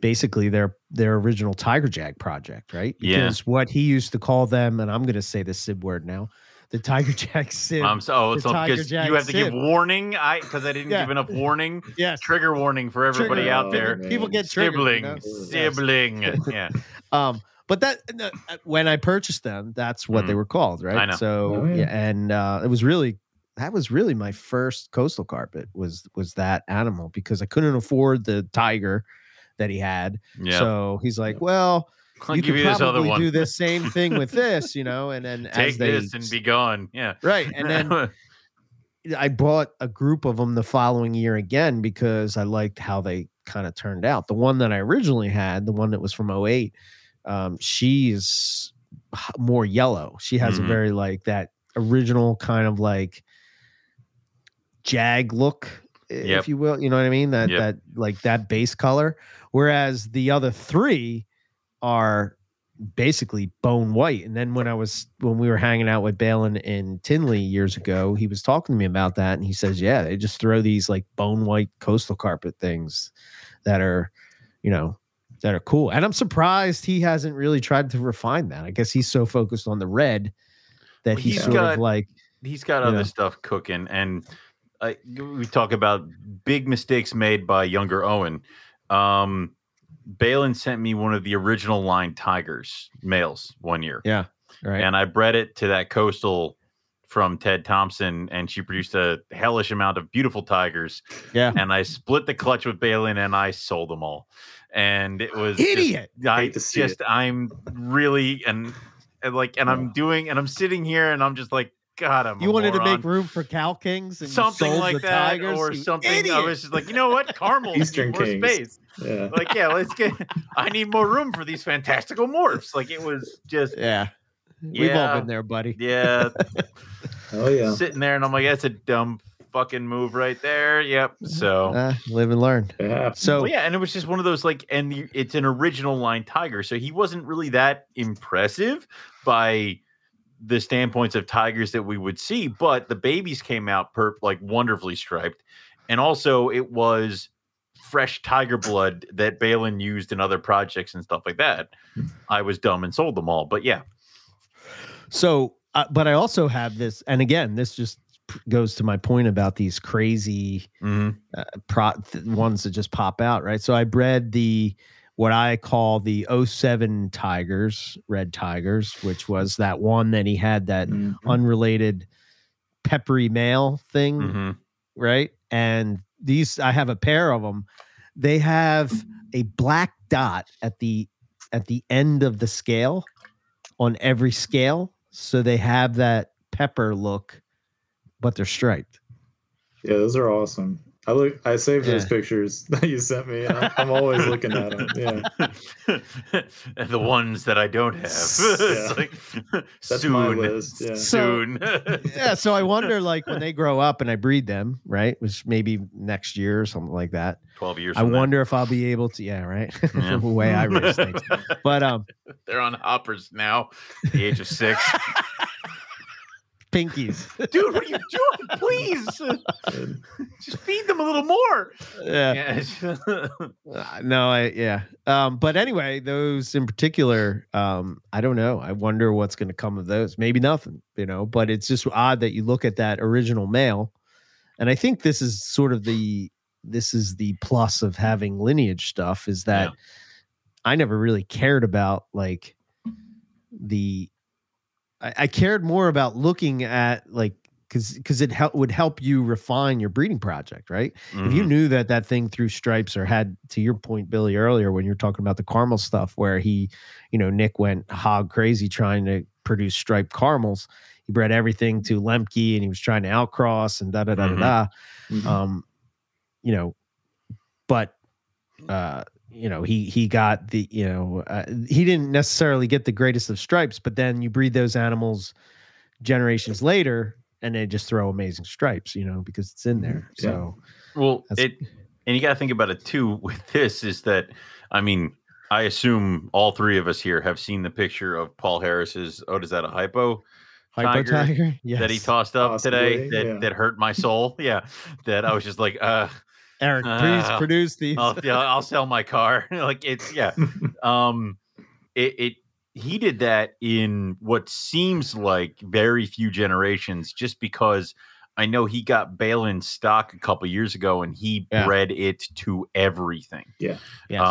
basically their original Tiger Jag project, right? Because what he used to call them, and I'm going to say the Sib word now, the Tiger Jag Sib. You have to give warning, because I didn't give enough warning. Trigger warning for everybody out there. People get triggered. Sibling. Yeah. But that, when I purchased them, that's what they were called, right? I know. So and it was really, that was really my first coastal carpet was that animal, because I couldn't afford the tiger that he had. So he's like, well, I'll you could probably do the same thing with this, you know, and then take this and be gone. Yeah. Right. And then I bought a group of them the following year again, because I liked how they kind of turned out. The one that I originally had, the one that was from 2008, she's more yellow. She has a very like that original kind of like jag look, if you will, you know what I mean? That, that like that base color. Whereas the other three are basically bone white. And then when we were hanging out with Balin in Tinley years ago, he was talking to me about that. And he says, yeah, they just throw these like bone white coastal carpet things that are, you know, that are cool. And I'm surprised he hasn't really tried to refine that. I guess he's so focused on the red that he's got other stuff cooking. And we talk about big mistakes made by younger Owen. Balin sent me one of the original line tigers males one year. Yeah. Right. And I bred it to that coastal from Ted Thompson, and she produced a hellish amount of beautiful tigers. Yeah. And I split the clutch with Balin and I sold them all. And it was idiot. I'm sitting here and I'm just like, God, I'm wanted to make room for cow kings and something like that, tigers, or something. Idiot. I was just like, you know what, caramel, Eastern more kings. Space. Yeah. Like, yeah, let's get. I need more room for these fantastical morphs. Like, it was just, we've all been there, buddy. Yeah, oh yeah. Sitting there, and I'm like, that's a dumb fucking move right there. Yep. So live and learn. Yeah. So and it was just one of those like, it's an original line tiger, so he wasn't really that impressive by the standpoints of tigers that we would see, but the babies came out wonderfully striped. And also it was fresh tiger blood that Balin used in other projects and stuff like that. I was dumb and sold them all, but yeah. So, but I also have this, and again, this just goes to my point about these crazy ones that just pop out. Right. So I bred what I call the 2007 tigers, red tigers, which was that one that he had, that unrelated peppery male thing, right? And these, I have a pair of them. They have a black dot at the end of the scale on every scale, so they have that pepper look, but they're striped. Yeah, those are awesome. I saved those pictures that you sent me. I'm always looking at them. Yeah, and the ones that I don't have. That's soon. My list. Yeah. Soon. So I wonder, like, when they grow up and I breed them, right? Which maybe next year or something like that. 12 years. I wonder if I'll be able to. Yeah, right. Yeah. The way I raise things, but they're on hoppers now, at the age of 6. Pinkies. Dude, what are you doing? Please. Just feed them a little more. Yeah. No, but anyway, those in particular, I don't know. I wonder what's going to come of those. Maybe nothing, you know, but it's just odd that you look at that original male. And I think this is sort of the plus of having lineage stuff, is that I never really cared about like I cared more about looking at like, because it would help you refine your breeding project, right? If you knew that thing threw stripes, or had, to your point, Billy, earlier when you were talking about the caramel stuff, where he, you know, Nick went hog crazy trying to produce striped caramels. He bred everything to Limpke, and he was trying to outcross and da da da da da. You know, but you know, he got the, you know, he didn't necessarily get the greatest of stripes, but then you breed those animals generations later and they just throw amazing stripes, you know, because it's in there. Yeah. So, well, and you got to think about it too with this is that, I mean, I assume all three of us here have seen the picture of Paul Harris's, oh, is that a hypo tiger? Yes. That he tossed up today that hurt my soul. Yeah. That I was just like, Eric, please produce these. I'll sell my car. Like it's, yeah. He did that in what seems like very few generations, just because I know he got Balin stock a couple years ago and he bred it to everything. Yeah. Yes.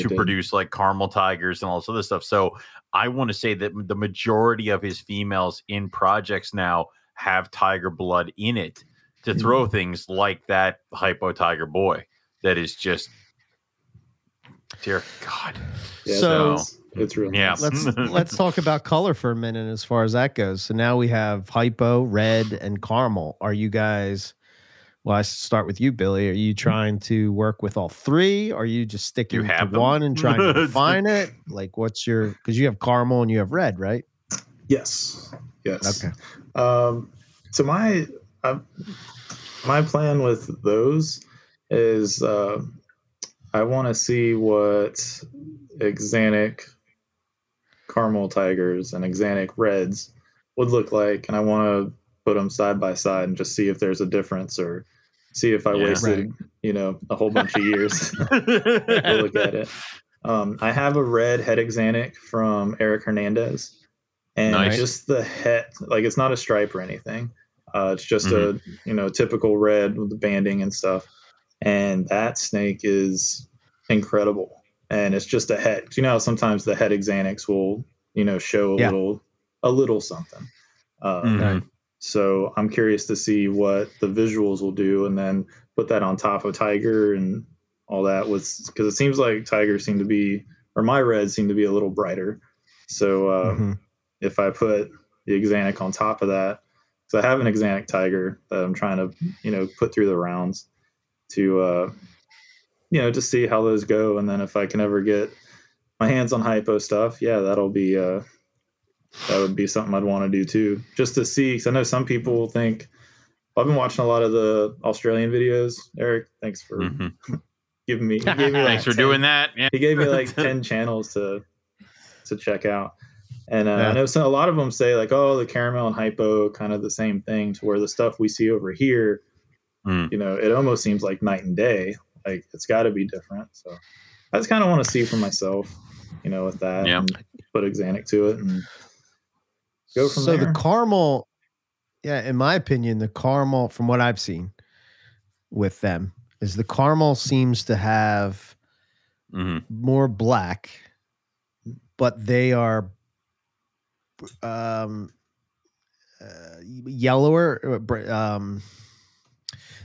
To produce like caramel tigers and all this other stuff. So I want to say that the majority of his females in projects now have tiger blood in it, to throw things like that hypo tiger boy that is just, dear God. Yeah, so it's real. Yeah. Let's talk about color for a minute as far as that goes. So now we have hypo, red, and caramel. Are you guys, well, I start with you, Billy. Are you trying to work with all three? Or are you just sticking to one and trying to refine it? Like what's your, because you have caramel and you have red, right? Yes. Okay. So my plan with those is I want to see what Exanic caramel tigers and Exanic reds would look like, and I want to put them side by side and just see if there's a difference or see if I wasted, a whole bunch of years to look at it. I have a red head Exanic from Eric Hernandez, and just the head, like it's not a stripe or anything. It's just a typical red with the banding and stuff. And that snake is incredible. And it's just a head. You know, sometimes the head Exanics will, show a little something. So I'm curious to see what the visuals will do and then put that on top of tiger and all that because it seems like tigers seem to be, or my reds seem to be a little brighter. So if I put the Exanic on top of that, so I have an Exanic tiger that I'm trying to, put through the rounds to, to see how those go. And then if I can ever get my hands on hypo stuff, that would be something I'd want to do too, just to see. Cause I know some people think I've been watching a lot of the Australian videos. Eric, thanks for giving me thanks for doing that. Yeah. He gave me like 10 channels to check out. And I know a lot of them say like, oh, the caramel and hypo kind of the same thing, to where the stuff we see over here, it almost seems like night and day. Like it's got to be different. So I just kind of want to see for myself, with that, and put Exanic to it and go from there. So the caramel, in my opinion, the caramel, from what I've seen with them, is the caramel seems to have more black, but they are yellower.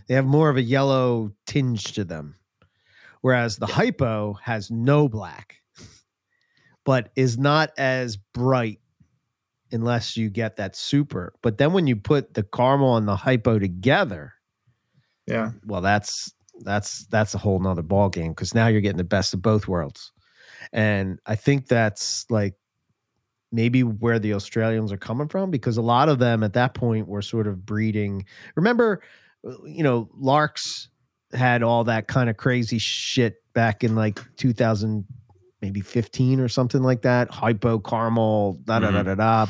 They have more of a yellow tinge to them, whereas the hypo has no black, but is not as bright unless you get that super. But then when you put the caramel and the hypo together, well, that's a whole nother ball game, because now you're getting the best of both worlds, and I think that's like maybe where the Australians are coming from, because a lot of them at that point were sort of breeding. Remember, Larks had all that kind of crazy shit back in like 2000, maybe 15 or something like that. Hypo, caramel, But I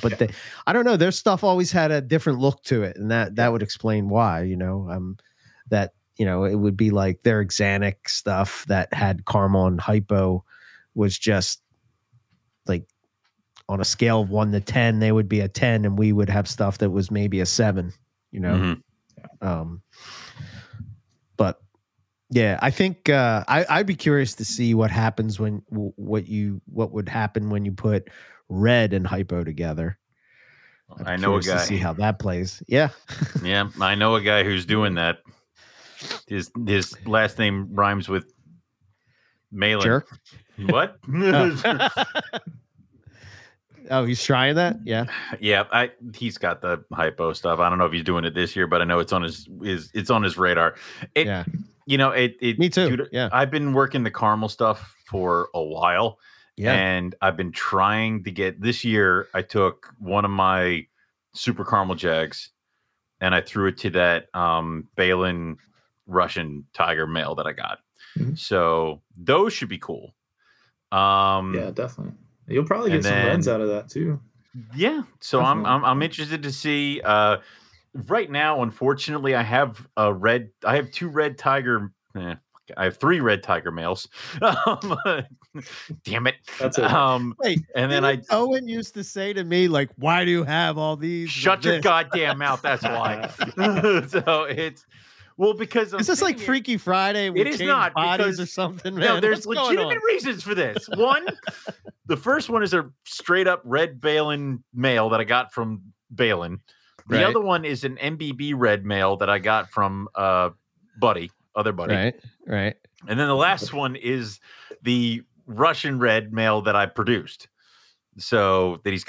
don't know, their stuff always had a different look to it, and that would explain why, it would be like their Exanic stuff that had caramel and hypo was just like, on a scale of 1 to 10, they would be a 10, and we would have stuff that was maybe a 7, but I think I'd be curious to see what happens when what would happen when you put red and hypo together. I know a guy to see how that plays. Yeah, I know a guy who's doing that. His last name rhymes with Malin. Jerk. What? Oh, he's trying that? Yeah. Yeah. He's got the hypo stuff. I don't know if he's doing it this year, but I know it's on it's on his radar. Yeah. You know, me too. Dude, yeah. I've been working the caramel stuff for a while. Yeah. And I've been trying to get this year. I took one of my super caramel jags and I threw it to that Balin Russian tiger male that I got. Mm-hmm. So those should be cool. Yeah, definitely. You'll probably get some lens out of that too. Yeah. So I'm interested to see. Right now, unfortunately, I have I have three red tiger males. Damn it. That's it. Wait, and then Owen used to say to me, like, why do you have all these? Shut your goddamn mouth. That's why. So it's because is this like Freaky Friday? It is not bodies or something. Man? No, there's legitimate reasons for this. One, the first one is a straight up red Balin male that I got from Balin. The other one is an MBB red male that I got from other buddy. Right. And then the last one is the Russian red male that I produced. So that he's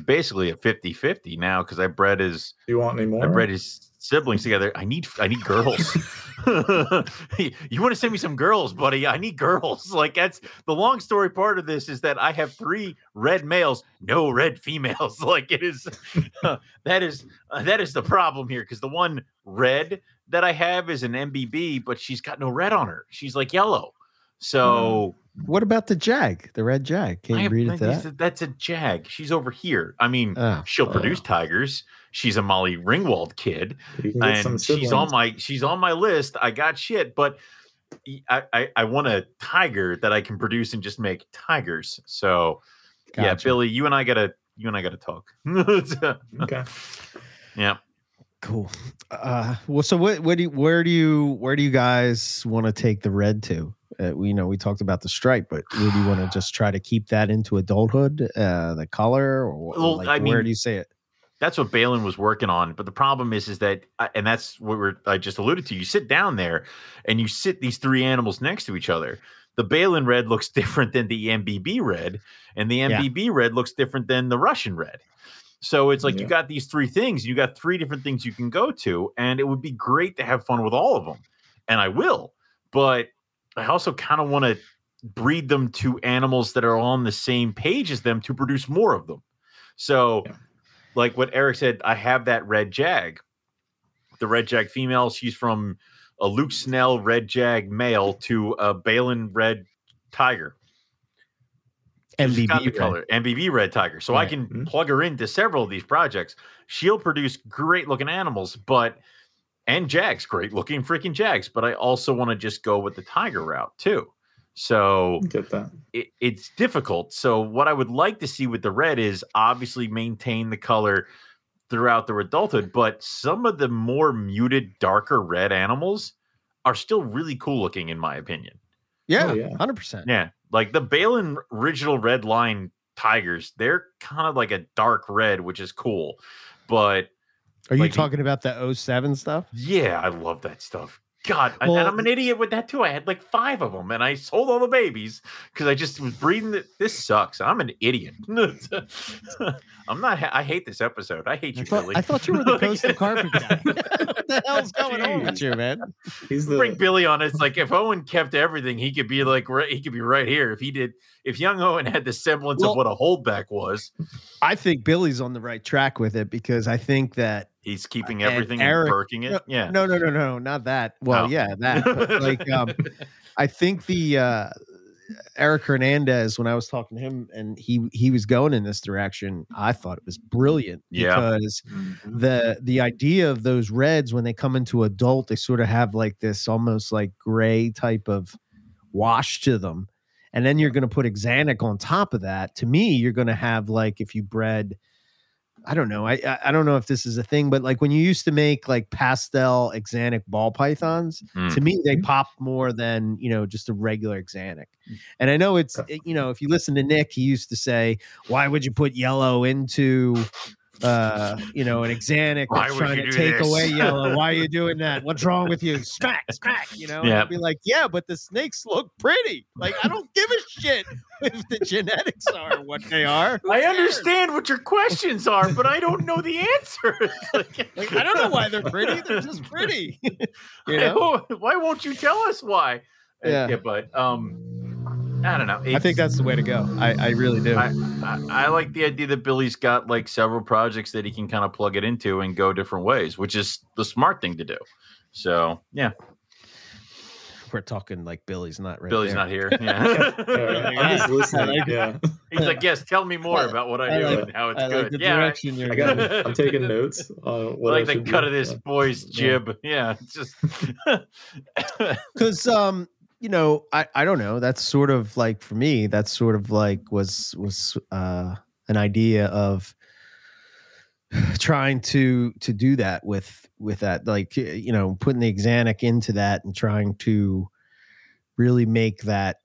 basically a 50-50 now because I bred his. Do you want any more? I bred his siblings together. I need girls. You want to send me some girls, buddy? I need girls. Like, that's the long story part of this is that I have three red males, no red females. Like, it is that is the problem here, because the one red that I have is an MBB, but she's got no red on her. She's like yellow. So what about the jag, the red jag? Can you read it to that? That's a jag. She's over here. I mean, she'll produce tigers. She's a Molly Ringwald kid, and she's on my list. I got shit, but I want a tiger that I can produce and just make tigers. So yeah, Billy, you and I gotta talk. Okay. Yeah. Cool. Well, so where do you guys want to take the red to? We talked about the stripe, but would you want to just try to keep that into adulthood, the color, where do you say it? That's what Balin was working on. But the problem is that, and that's what I just alluded to. You sit down there and you sit these three animals next to each other. The Balin red looks different than the MBB red, and the MBB red looks different than the Russian red. So it's like you got these three things. You got three different things you can go to, and it would be great to have fun with all of them. And I will, but I also kind of want to breed them to animals that are on the same page as them to produce more of them. So like what Eric said, I have that red jag, the red jag female. She's from a Luke Snell red jag male to a Balin red tiger. MBB red tiger. So I can plug her into several of these projects. She'll produce great looking animals, and jags, great looking freaking jags. But I also want to just go with the tiger route too. So get that. It's difficult. So what I would like to see with the red is obviously maintain the color throughout their adulthood. But some of the more muted, darker red animals are still really cool looking, in my opinion. Yeah, 100%. Yeah. Like the Balin original red line tigers, they're kind of like a dark red, which is cool. But are you talking about the 07 stuff? Yeah, I love that stuff. God, well, and I'm an idiot with that too. I had like 5 of them, and I sold all the babies because I just was breeding. This sucks. I'm an idiot. I'm not. I hate this episode. I hate you, Billy. I thought you were the coastal carpet guy. What the hell's going on with you, man? Bring Billy on. It's like if Owen kept everything, he could be like he could be right here. If he did, if young Owen had the semblance of what a holdback was, I think Billy's on the right track with it, because I think that. He's keeping everything and working it. Yeah. No, not that. Well, yeah, that. But like, I think the Eric Hernandez, when I was talking to him, and he was going in this direction, I thought it was brilliant because the idea of those reds when they come into adult, they sort of have like this almost like gray type of wash to them, and then you're going to put Xanac on top of that. To me, you're going to have like if you bred. I don't know. I don't know if this is a thing, but like when you used to make like pastel Xanac ball pythons, to me they pop more than, you know, just a regular Xanac. And I know it's, you know, if you listen to Nick, he used to say, why would you put yellow into an exanic that's trying to take away yellow. Why are you doing that? What's wrong with you? Smack, smack, Yep. I'd be like, yeah, but the snakes look pretty. Like, I don't give a shit if the genetics are what they are. I understand what your questions are, but I don't know the answers. Like, I don't know why they're pretty. They're just pretty. Why won't you tell us why? Yeah, but I don't know. I think that's the way to go. I really do. I like the idea that Billy's got like several projects that he can kind of plug it into and go different ways, which is the smart thing to do. So, yeah. We're talking like Billy's not right. Billy's there. Not here. Yeah. I'm just listening. Yeah. He's like, yes, tell me more about what I do and how it's good. Like I'm taking notes on what I like the cut of this boy's jib. Yeah. It's just because I don't know. That's sort of like, for me, that's sort of like was an idea of trying to do that with that, like, putting the exanic into that and trying to really make that.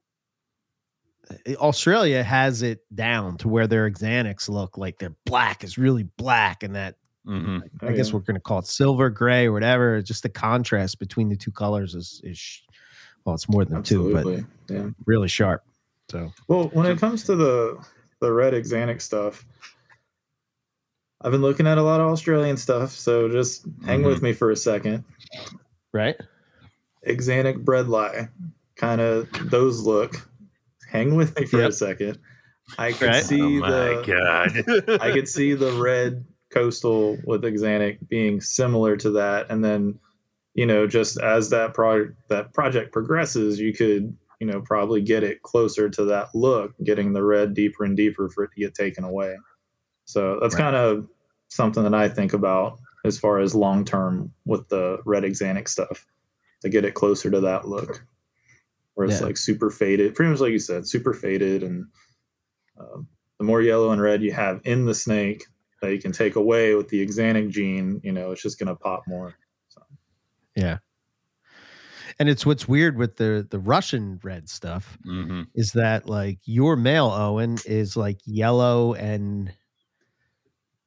Australia has it down to where their exanics look like they're black, is really black, and that I guess we're going to call it silver gray or whatever. Just the contrast between the two colors is well, it's more than two, but really sharp. So, well, when it comes to the red exanic stuff, I've been looking at a lot of Australian stuff, so just hang with me for a second. Right? Exanic breadlie, kind of those look. Hang with me for a second. I could see I could see the red coastal with exanic being similar to that, and then just as that project progresses, you could, probably get it closer to that look, getting the red deeper and deeper for it to get taken away. So that's kind of something that I think about as far as long term with the red exanic stuff, to get it closer to that look where it's like super faded, pretty much like you said, super faded. And the more yellow and red you have in the snake that you can take away with the exanic gene, it's just going to pop more. Yeah. And it's what's weird with the Russian red stuff is that, like, your male Owen is like yellow and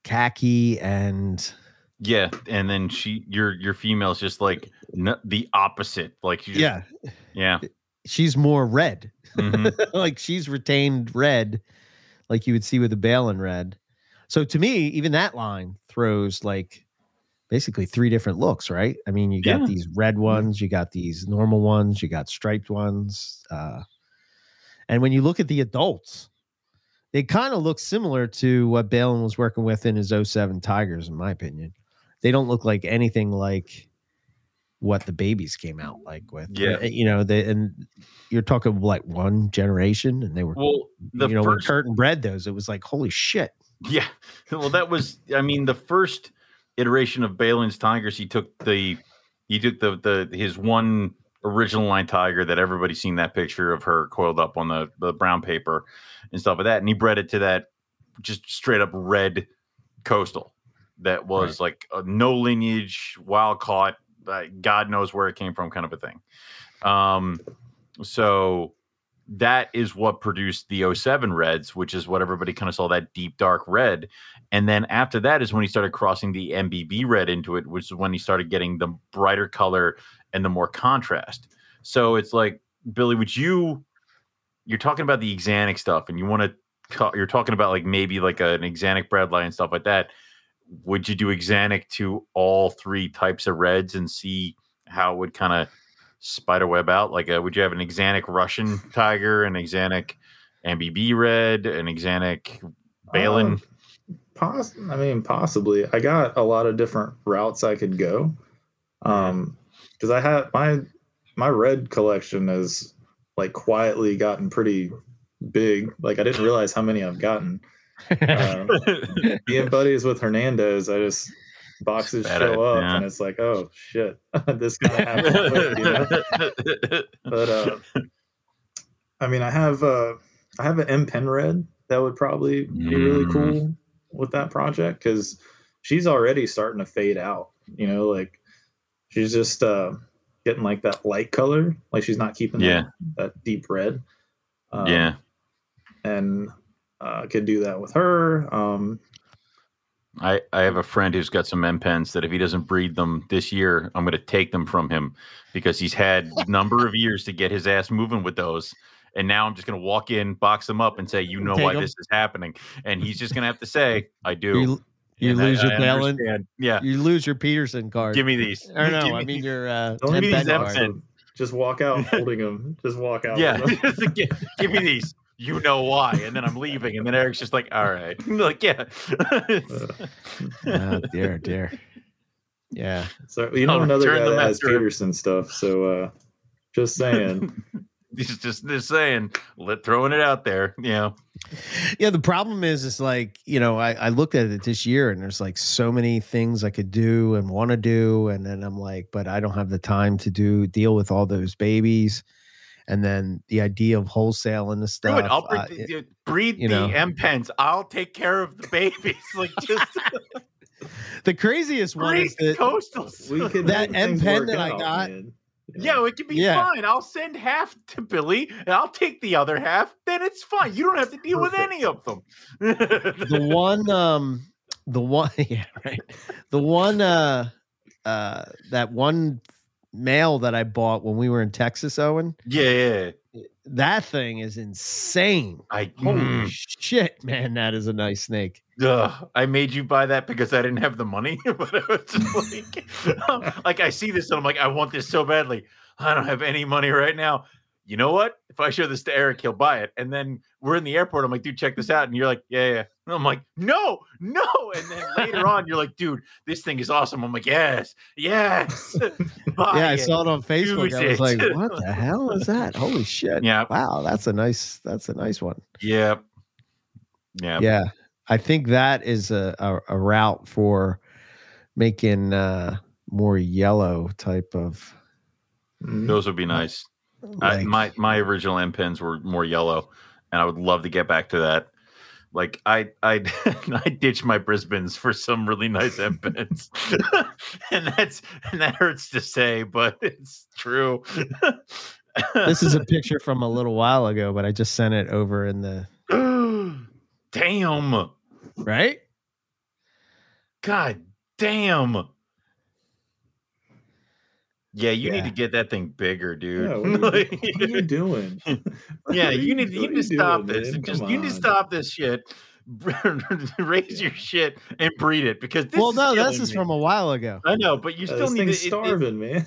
khaki and and then your female's just like the opposite, like she just, she's more red. Like she's retained red like you would see with a Balin red. So to me, even that line throws like basically three different looks, right? I mean, you got these red ones, you got these normal ones, you got striped ones. And when you look at the adults, they kind of look similar to what Balin was working with in his 07 Tigers, in my opinion. They don't look like anything like what the babies came out like with. Yeah. And you're talking like one generation, and they were, when Curtin bred those, it was like, holy shit. Yeah. Well, that was, the first iteration of Balin's Tigers, he took his one original line tiger that everybody's seen that picture of her coiled up on the brown paper and stuff like that, and he bred it to that just straight up red coastal that was like a no lineage, wild caught, God knows where it came from kind of a thing. So that is what produced the 07 reds, which is what everybody kind of saw, that deep dark red. And then after that is when he started crossing the MBB red into it, which is when he started getting the brighter color and the more contrast. So it's like, Billy, would you're talking about the exanic stuff, and you're talking about like maybe like an exanic breadline and stuff like that. Would you do exanic to all three types of reds and see how it would kind of spider web out? Like, would you have an exanic Russian tiger, an exanic MBB red, an exanic Balin? Possibly. I got a lot of different routes I could go. Because I have my red collection has like quietly gotten pretty big. Like, I didn't realize how many I've gotten. Being buddies with Hernandez, I just. Boxes show up and it's like, oh shit, this gotta happen. But I have an M Pen red that would probably be really cool with that project, because she's already starting to fade out. Like she's just getting like that light color, like she's not keeping that deep red. And I could do that with her. I have a friend who's got some MPens that if he doesn't breed them this year, I'm going to take them from him because he's had a number of years to get his ass moving with those. And now I'm just going to walk in, box them up, and say, you know why this is happening. And he's just going to have to say, I do. You lose your Balin. Yeah. You lose your Peterson card. Give me these. Or no, I mean your MPen. Just walk out holding them. Just walk out. Yeah. Give me these. You know why. And then I'm leaving. And then Eric's just like, all right. I'm like, yeah. Oh, dear. Yeah. So, you know, another guy that has Peterson stuff. So just saying. He's just saying, throwing it out there. You know? Yeah. The problem is, it's like, you know, I looked at it this year and there's like so many things I could do and want to do. And then I'm like, but I don't have the time to deal with all those babies. And then the idea of wholesale and the stuff. Dude, I'll breed the MPens. I'll take care of the babies. Like just the craziest one is that coastals. That MPen that I got. Man. Yeah, it can be fine. I'll send half to Billy, and I'll take the other half. Then it's fine. You don't have to deal with any of them. That one male that I bought when we were in Texas, Owen. Yeah. That thing is insane. Holy shit, man, that is a nice snake. I made you buy that because I didn't have the money, but I was just like, like I see this and I'm like, I want this so badly. I don't have any money right now. You know what? If I show this to Eric, he'll buy it. And then we're in the airport. I'm like, dude, check this out. And you're like, yeah. And I'm like, no. And then later on, you're like, dude, this thing is awesome. I'm like, yes. I saw it on Facebook. I was like, what the hell is that? Holy shit. Yeah. Wow. That's a nice one. Yeah. Yeah. Yeah. I think that is a route for making more yellow type of. Those would be nice. Like, my original MPens were more yellow, and I would love to get back to that. Like I ditched my Brisbanes for some really nice MPens, and that hurts to say, but it's true. This is a picture from a little while ago, but I just sent it over in the. Damn! Right? God damn! Yeah, you need to get that thing bigger, dude. Yeah, what are you doing? Yeah, you need to stop this. You need to stop this shit. Raise your shit and breed it because this. Well, no, this is from a while ago. I know, but you still need to. Starving, man.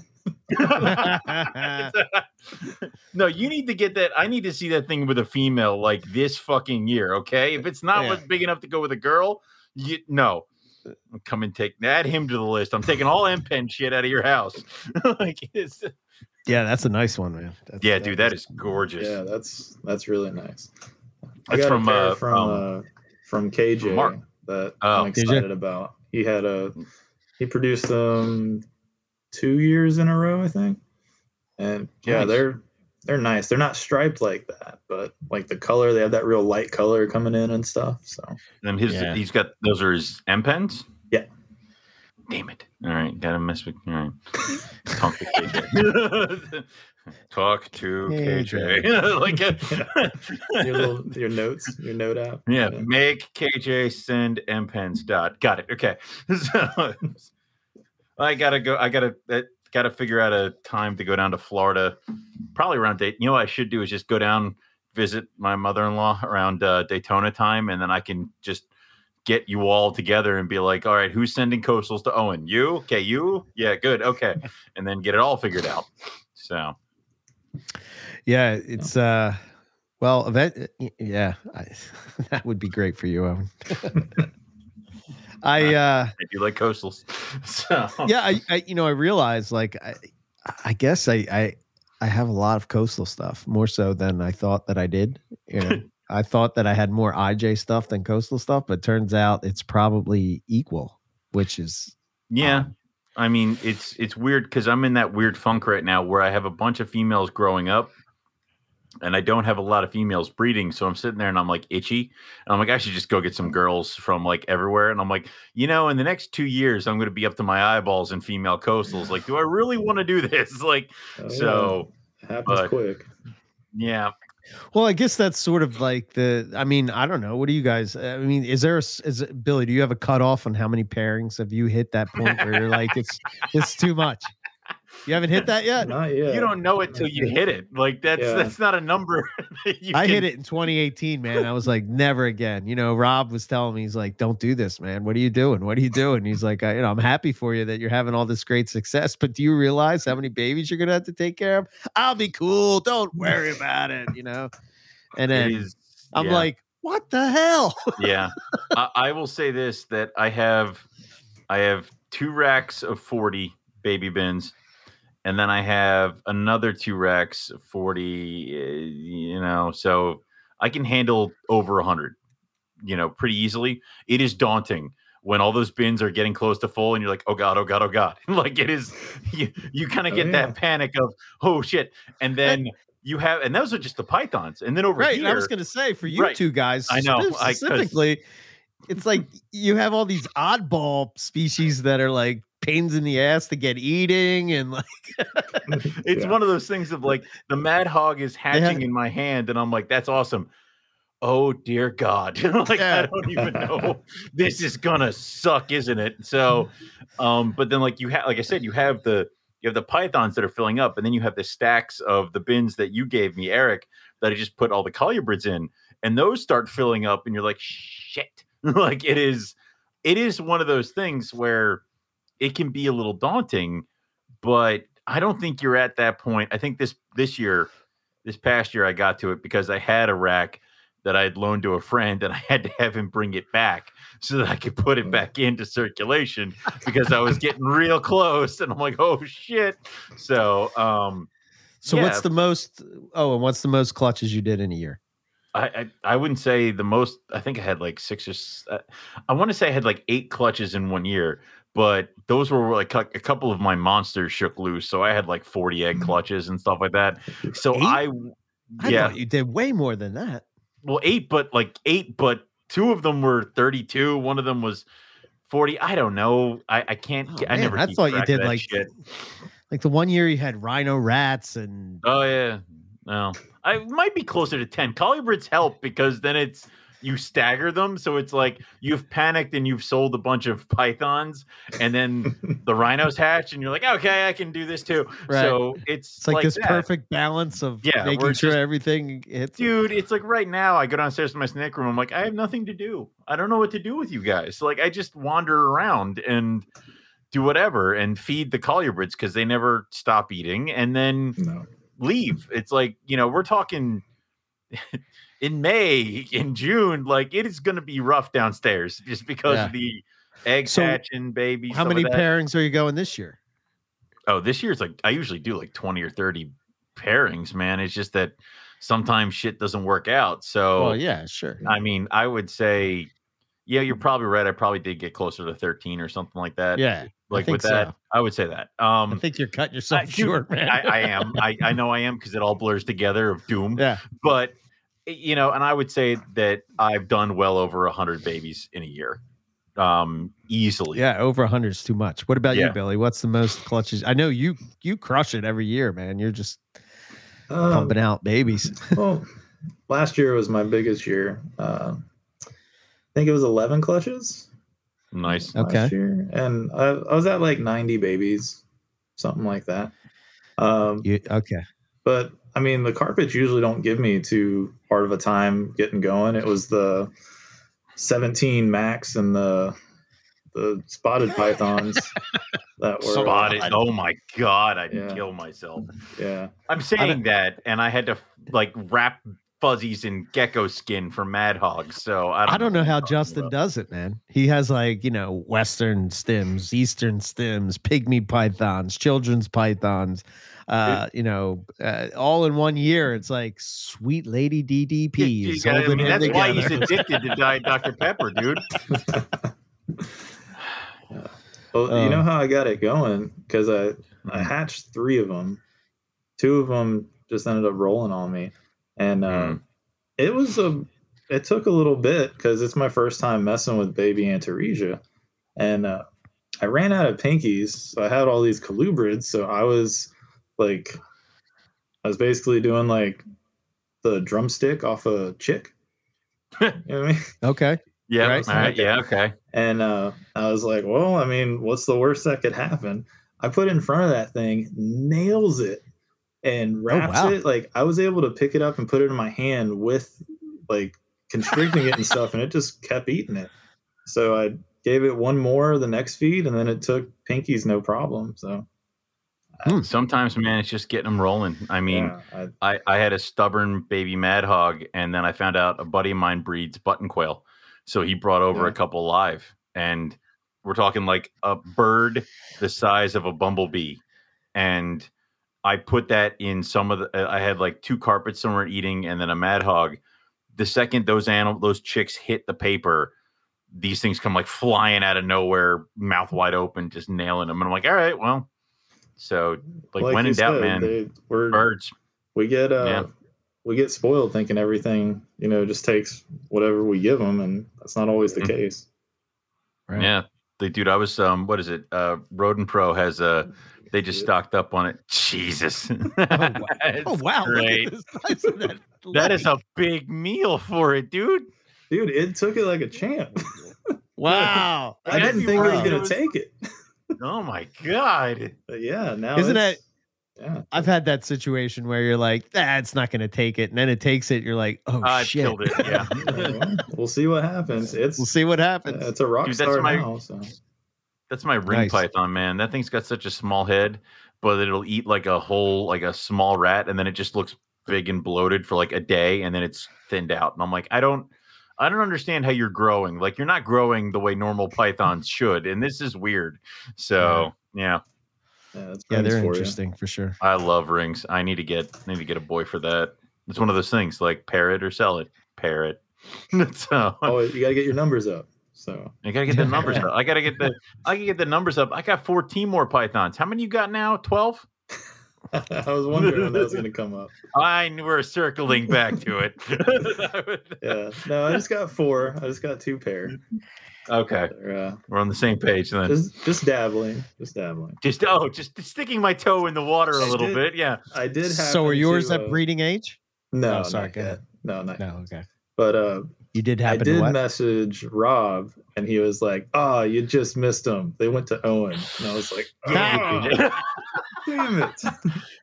No, you need to get that. I need to see that thing with a female like this fucking year, okay? If it's not big enough to go with a girl, come and add him to the list. I'm taking all MPen shit out of your house. That's a nice one, man. Dude, that is gorgeous. Yeah, that's really nice. I got from KJ that I'm excited about. He had he produced them 2 years in a row, I think. And they're nice. They're not striped like that, but like the color, they have that real light color coming in and stuff. So and he's got those are his MPens? Yeah. Damn it. All right, gotta mess with all right. Talk to KJ. Talk to KJ. Like your note app. Yeah. Make KJ send MPens. Got it. Okay. So I gotta figure out a time to go down to Florida, probably around date. You know what I should do is just go down, visit my mother-in-law around Daytona time, and then I can just get you all together and be like, all right, who's sending coastals to Owen? You? Okay, you? Yeah, good. Okay. And then get it all figured out. So. Yeah, it's that would be great for you, Owen. I do like coastals. So. Yeah, I realized like I guess I have a lot of coastal stuff more so than I thought that I did. You know, I thought that I had more IJ stuff than coastal stuff, but turns out it's probably equal, which is I mean it's weird because I'm in that weird funk right now where I have a bunch of females growing up. And I don't have a lot of females breeding, so I'm sitting there and I'm like itchy. And I'm like, I should just go get some girls from like everywhere. And I'm like, in the next 2 years, I'm going to be up to my eyeballs in female coastals. Like, do I really want to do this? Like, so happens quick. Yeah, Well, I guess that's sort of like the, I mean, I don't know. What do you guys, I mean, is there, Billy, do you have a cutoff on how many pairings? Have you hit that point where you're like, it's too much? You haven't hit that yet? Not yet. You don't know it till you hit it. Like that's not a number. I hit it in 2018, man. I was like, never again. You know, Rob was telling me, he's like, don't do this, man. What are you doing? He's like, I'm happy for you that you're having all this great success, but do you realize how many babies you're going to have to take care of? I'll be cool. Don't worry about it. You know? And then I'm like, what the hell? Yeah. I will say this, that I have 2 racks of 40 baby bins. And then I have another 2 racks, 40, so I can handle over 100, pretty easily. It is daunting when all those bins are getting close to full and you're like, oh God. Like it is, you kind of get that panic of, oh shit. And then you have, and those are just the pythons. And then over here. I was going to say for you two guys, I know specifically, it's like you have all these oddball species that are like, pains in the ass to get eating and like it's one of those things of like the mad hog is hatching in my hand and I'm like, that's awesome. Oh dear God. Like I don't even know. This is gonna suck, isn't it? So but then like you have, like I said, you have the pythons that are filling up, and then you have the stacks of the bins that you gave me, Eric, that I just put all the colubrids in, and those start filling up and you're like, shit. Like it is one of those things where it can be a little daunting, but I don't think you're at that point. I think this past year, I got to it because I had a rack that I had loaned to a friend and I had to have him bring it back so that I could put it back into circulation because I was getting real close and I'm like, oh shit. So what's the most clutches you did in a year? I wouldn't say the most, I think I had like I want to say I had like 8 clutches in one year. But those were like a couple of my monsters shook loose. So I had like 40 egg clutches and stuff like that. So 8? I thought you did way more than that. Well, 8, but 2 of them were 32. One of them was 40. I don't know. I can't. Oh, I never. I thought you did like shit. Like the one year you had rhino rats and. Oh, yeah. No, I might be closer to 10. Colubrids help because then it's. You stagger them. So it's like you've panicked and you've sold a bunch of pythons and then the rhinos hatch and you're like, okay, I can do this too. Right. So it's like this that. Perfect balance of making sure everything hits. Dude, it's like right now I go downstairs to my snake room. I'm like, I have nothing to do. I don't know what to do with you guys. So like I just wander around and do whatever and feed the colubrids because they never stop eating and then leave. It's like, we're talking in May, in June, like it is going to be rough downstairs just because of the egg hatching babies. How many pairings are you going this year? Oh, this year it's like I usually do like 20 or 30 pairings, man. It's just that sometimes shit doesn't work out. So, well, yeah, sure. I mean, I would say, yeah, you're probably right. I probably did get closer to 13 or something like that. Yeah. Like with that, so. I would say that. I think you're cutting yourself short, man. I am. I know I am because it all blurs together of doom. Yeah. But, and I would say that I've done well over 100 babies in a year. Easily. Yeah, over 100 is too much. What about you, Billy? What's the most clutches? I know you crush it every year, man. You're just pumping out babies. Well, last year was my biggest year. I think it was 11 clutches. Nice. Okay. Year. And I was at like 90 babies, something like that. Okay. But I mean, the carpets usually don't give me too hard of a time getting going. It was the 17 max and the spotted pythons that were spotted. Oh my God. I didn't kill myself. Yeah. I'm saying that. And I had to like wrap fuzzies in gecko skin for mad hogs. So I don't know how Justin does it, man. He has like, Western stims, Eastern stims, pygmy pythons, children's pythons, all in one year. It's like sweet lady DDP. I mean, that's why he's addicted to Diet Dr. Pepper, dude. Well, you know how I got it going? Cause I hatched 3 of them. 2 of them just ended up rolling on me. And it took a little bit because it's my first time messing with baby Antaresia. And I ran out of pinkies. So I had all these colubrids. So I was basically doing like the drumstick off a chick. You know what I mean? Okay. Yeah. Right? Right, yeah. Okay. And I was like, well, I mean, what's the worst that could happen? I put it in front of that thing, nails it, and wraps it. Like, I was able to pick it up and put it in my hand with, like, constricting it and stuff, and it just kept eating it. So I gave it one more the next feed, and then it took pinkies no problem. So sometimes, man, it's just getting them rolling. I mean, yeah, I had a stubborn baby mad hog, and then I found out a buddy of mine breeds button quail. So he brought over a couple live, and we're talking like a bird the size of a bumblebee. And I put that in some of the, I had like two carpets somewhere eating and then a mad hog. The second those chicks hit the paper, these things come like flying out of nowhere, mouth wide open, just nailing them. And I'm like, all right, well, so like when in doubt, man, birds. We get spoiled thinking everything, you know, just takes whatever we give them. And that's not always the case. Right. Yeah. Dude, I was, what is it? Rodent Pro has a, they just stocked up on it. Jesus. Oh, wow. Great. That is a big meal for it, dude. Dude, it took it like a champ. Wow. I didn't think it was going to take it. Oh, my God. But yeah. Now isn't it? Yeah. I've had that situation where you're like, it's not going to take it. And then it takes it. You're like, oh, shit. I killed it. Yeah. We'll see what happens. It's a rock star now. So. That's my ring python, man. That thing's got such a small head, but it'll eat like a whole, like a small rat. And then it just looks big and bloated for like a day. And then it's thinned out. And I'm like, I don't understand how you're growing. Like, you're not growing the way normal pythons should. And this is weird. So, yeah. Yeah, they're interesting for sure. I love rings. I need to get a boy for that. It's one of those things like pair it or sell it. Pair it. So, you gotta get your numbers up. So I gotta get the numbers up. I can get the numbers up. I got 14 more pythons. How many you got now? 12? I was wondering when that was gonna come up. I knew we're circling back to it. Yeah. No, I just got 4. I just got 2 pair. Okay, we're on the same page then. Just dabbling. Just sticking my toe in the water a little bit. Yeah, I did. So are yours at breeding age? No, sorry. Go ahead. No, okay. But you did happen. I did message Rob, and he was like, "Oh, you just missed them. They went to Owen." And I was like, "Oh, damn it!"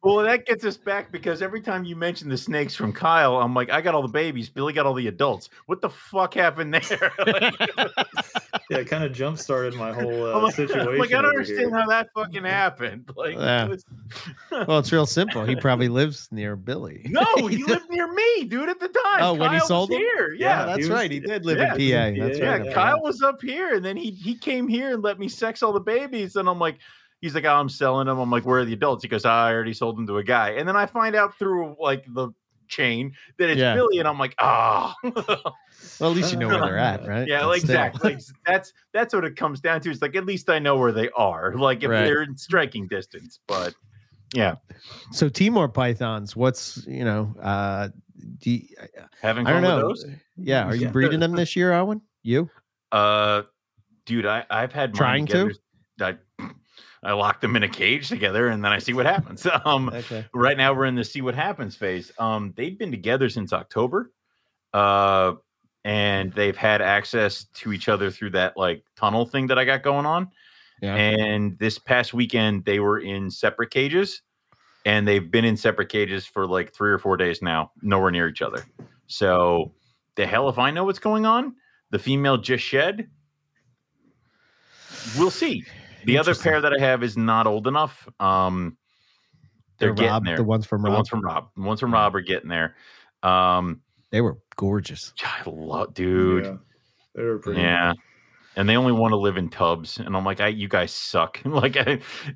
Well, that gets us back because every time you mention the snakes from Kyle, I'm like, I got all the babies. Billy got all the adults. What the fuck happened there? Yeah, it kind of jump started my whole situation. I'm like, I don't understand how that fucking happened. Like, well, it's real simple. He probably lives near Billy. No, he lived near me, dude, at the time. Oh, Kyle when he sold him? Yeah, that's right. He did live in PA. That's right. Yeah, Kyle was up here, and then he came here and let me sex all the babies, and I'm like. He's like, oh, I'm selling them. I'm like, where are the adults? He goes, I already sold them to a guy. And then I find out through like the chain that it's Billy, and I'm like, ah. Oh. Well, at least you know where they're at, right? Yeah, like, exactly. That's what it comes down to. It's like, at least I know where they are. Like, if they're in striking distance, but yeah. So Timor pythons, what's, you know, having fun with those? Yeah, are you breeding them this year, Owen? You? Dude, I've had mine trying together. I lock them in a cage together, and then I see what happens. Right now we're in the see what happens phase. They've been together since October, and they've had access to each other through that like tunnel thing that I got going on. Yeah. And this past weekend they were in separate cages, and they've been in separate cages for like 3 or 4 days now, nowhere near each other. So the hell if I know what's going on. The female just shed. We'll see. The other pair that I have is not old enough. They're getting Rob, there. The ones from Rob are getting there. They were gorgeous. I love, dude. Yeah. They were pretty. Yeah. Nice. And they only want to live in tubs. And I'm like, you guys suck. Like,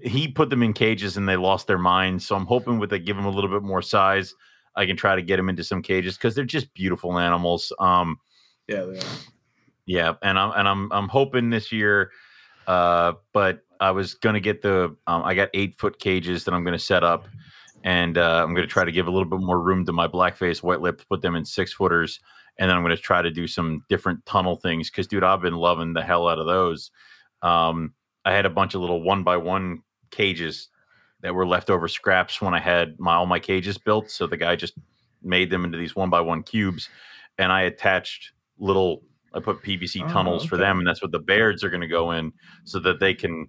he put them in cages and they lost their minds. So I'm hoping with give them a little bit more size, I can try to get them into some cages because they're just beautiful animals. Yeah, they are. Yeah, and I'm hoping this year. But I was going to get I got 8-foot cages that I'm going to set up, and I'm going to try to give a little bit more room to my blackface, white lip, put them in 6-footers. And then I'm going to try to do some different tunnel things. Cause dude, I've been loving the hell out of those. I had a bunch of little 1x1 cages that were leftover scraps when I had all my cages built. So the guy just made them into these 1x1 cubes, and I attached little, I put PVC tunnels for them, and that's what the Bairds are going to go in, so that they can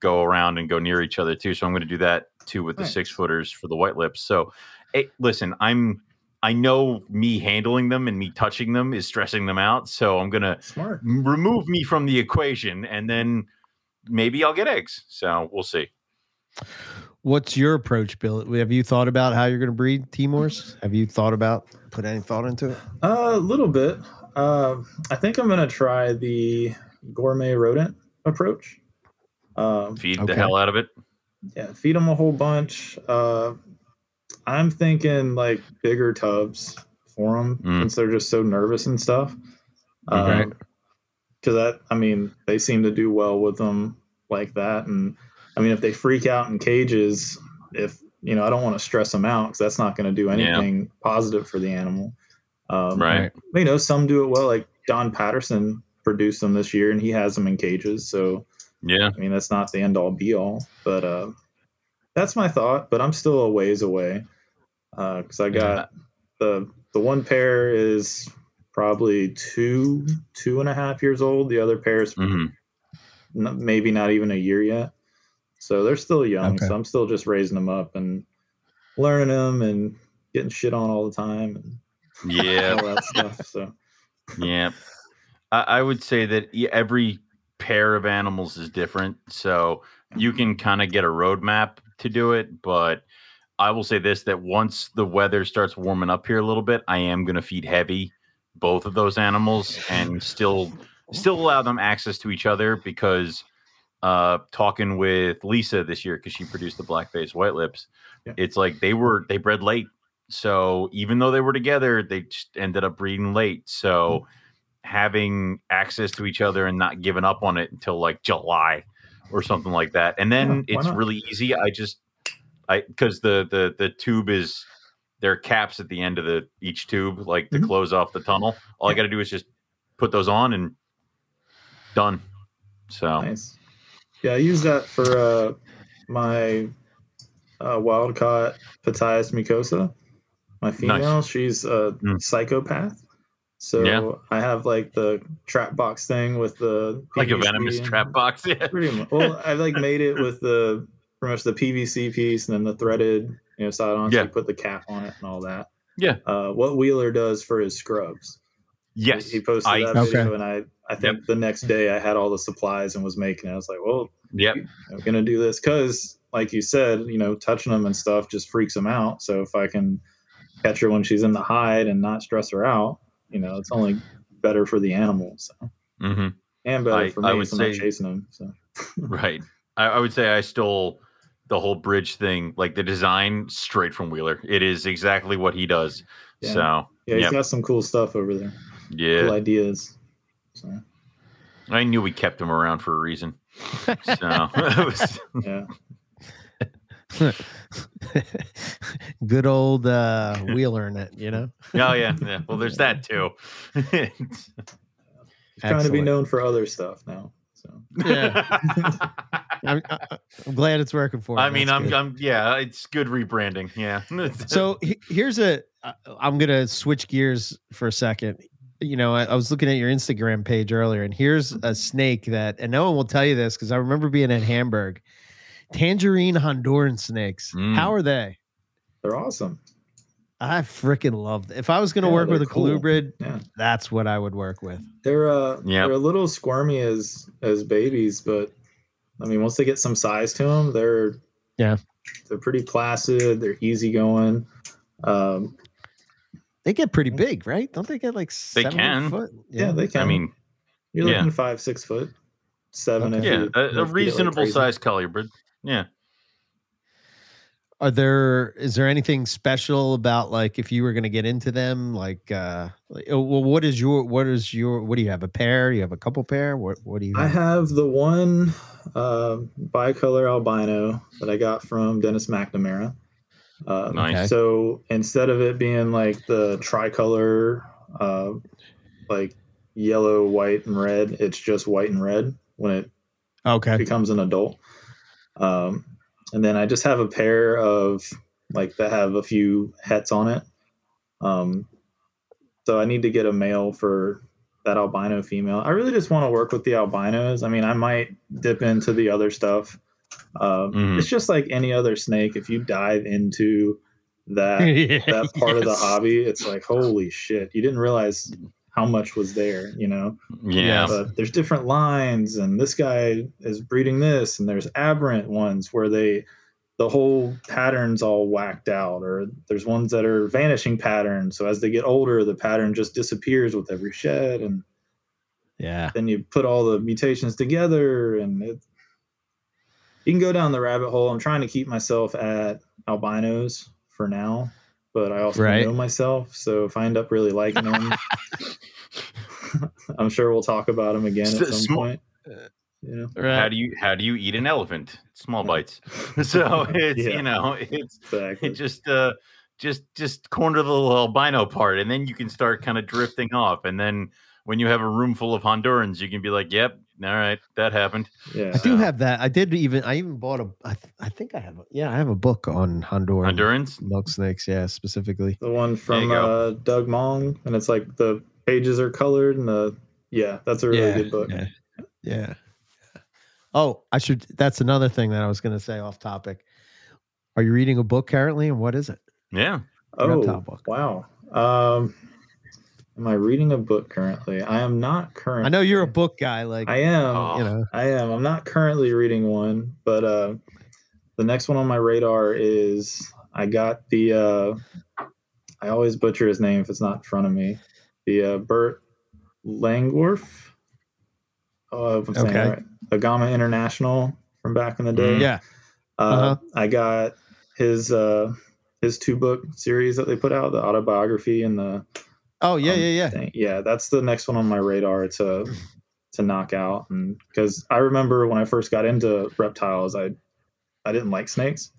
go around and go near each other too. So I'm going to do that too with the 6-footers for the white lips. So listen, I know me handling them and me touching them is stressing them out. So I'm going to remove me from the equation, and then maybe I'll get eggs. So we'll see. What's your approach, Bill? Have you thought about how you're going to breed Timors? Have you thought about, put any thought into it? A little bit. I think I'm going to try the gourmet rodent approach. Feed the hell out of it. Yeah. Feed them a whole bunch. I'm thinking like bigger tubs for them since they're just so nervous and stuff. Because I mean, they seem to do well with them like that. And I mean, if they freak out in cages, if you know, I don't want to stress them out because that's not going to do anything positive for the animal. You know, some do it well. Like Don Patterson produced them this year, and he has them in cages. So I mean, that's not the end all be all, but that's my thought, but I'm still a ways away because I got the one pair is probably two and a half years old. The other pair is maybe not even a year yet. So they're still young. So I'm still just raising them up and learning them and getting shit on all the time. And all that stuff. So I would say that every pair of animals is different. So you can kind of get a roadmap to do it, but I will say this, that once the weather starts warming up here a little bit, I am going to feed heavy both of those animals and still allow them access to each other, because talking with Lisa this year, because she produced the black-faced white lips, it's like they bred late. So even though they were together, they just ended up breeding late. So having access to each other and not giving up on it until like July or something like that. And then it's really easy. Because the tube is, there are caps at the end of each tube, like to close off the tunnel. All I got to do is just put those on and done. So nice. Yeah, I use that for my wild caught Pitaias mucosa. My female, she's a psychopath. So I have like the trap box thing with the PVC, like a venomous trap box. Yeah. Pretty much. Well, I like made it with the pretty much the PVC piece and then the threaded, you know, side on. So you put the cap on it and all that. Yeah. What Wheeler does for his scrubs. Yes. He posted that video, and I think the next day I had all the supplies and was making it. I was like, well, I'm gonna do this because, like you said, you know, touching them and stuff just freaks them out. So if I can catch her when she's in the hide and not stress her out, you know, it's only better for the animals, so. And better for me if I'm not chasing them. So. I would say I stole the whole bridge thing, like the design, straight from Wheeler. It is exactly what he does. Yeah. So he's got some cool stuff over there. Yeah, cool ideas. So. I knew we kept him around for a reason. So good old Wheeler in it, you know. Oh yeah. Well, there's that too. Trying to be known for other stuff now. So I'm glad it's working for you. I mean, it's good rebranding. Yeah. So I'm gonna switch gears for a second. You know, I was looking at your Instagram page earlier, and here's a snake that, and no one will tell you this because I remember being at Hamburg. Tangerine Honduran snakes. How are they? They're awesome. I freaking love them. If I was going to work with a colubrid, that's what I would work with. They're a little squirmy as babies, but I mean, once they get some size to them, they're pretty placid. They're easygoing. They get pretty big, right? Don't they get like 7 foot? Yeah, they can. I mean, you're looking 5-6 foot, 7. A reasonable size colubrid. Yeah. Is there anything special about, like, if you were going to get into them, like, what do you have? A pair? You have a couple pair? What do you have? I have the one bicolor albino that I got from Dennis McNamara. Nice. So instead of it being like the tricolor, like yellow, white, and red, it's just white and red when it becomes an adult. And then I just have a pair of, like, that have a few hets on it. So I need to get a male for that albino female. I really just want to work with the albinos. I mean, I might dip into the other stuff. It's just like any other snake. If you dive into that that part of the hobby, it's like, holy shit, you didn't realize how much was there, you know? Yeah. But there's different lines, and this guy is breeding this, and there's aberrant ones where the whole pattern's all whacked out, or there's ones that are vanishing patterns. So as they get older, the pattern just disappears with every shed, and then you put all the mutations together, and you can go down the rabbit hole. I'm trying to keep myself at albinos for now, but I also know myself. So if I end up really liking them, I'm sure we'll talk about them again at some point. You know? How do you eat an elephant? Small bites. So it's it just corner the little albino part, and then you can start kind of drifting off. And then when you have a room full of Hondurans, you can be like, "Yep, all right, that happened." Yeah, I do have that. I even bought a. I have a book on Hondurans milk snakes. Yeah, specifically the one from Doug Mong, and it's like the pages are colored, and that's a really good book. Yeah. Oh, I should. That's another thing that I was going to say off topic. Are you reading a book currently, and what is it? Yeah. Oh, wow. Am I reading a book currently? I am not currently. I know you're a book guy. Like I am. You know. I am. I'm not currently reading one, but the next one on my radar is I got the. I always butcher his name if it's not in front of me. The Bert Langworth. Oh, I'm saying right. Agama International from back in the day. Yeah. I got his 2-book series that they put out, the autobiography and the thing. Yeah, that's the next one on my radar to knock out. And because I remember when I first got into reptiles, I didn't like snakes.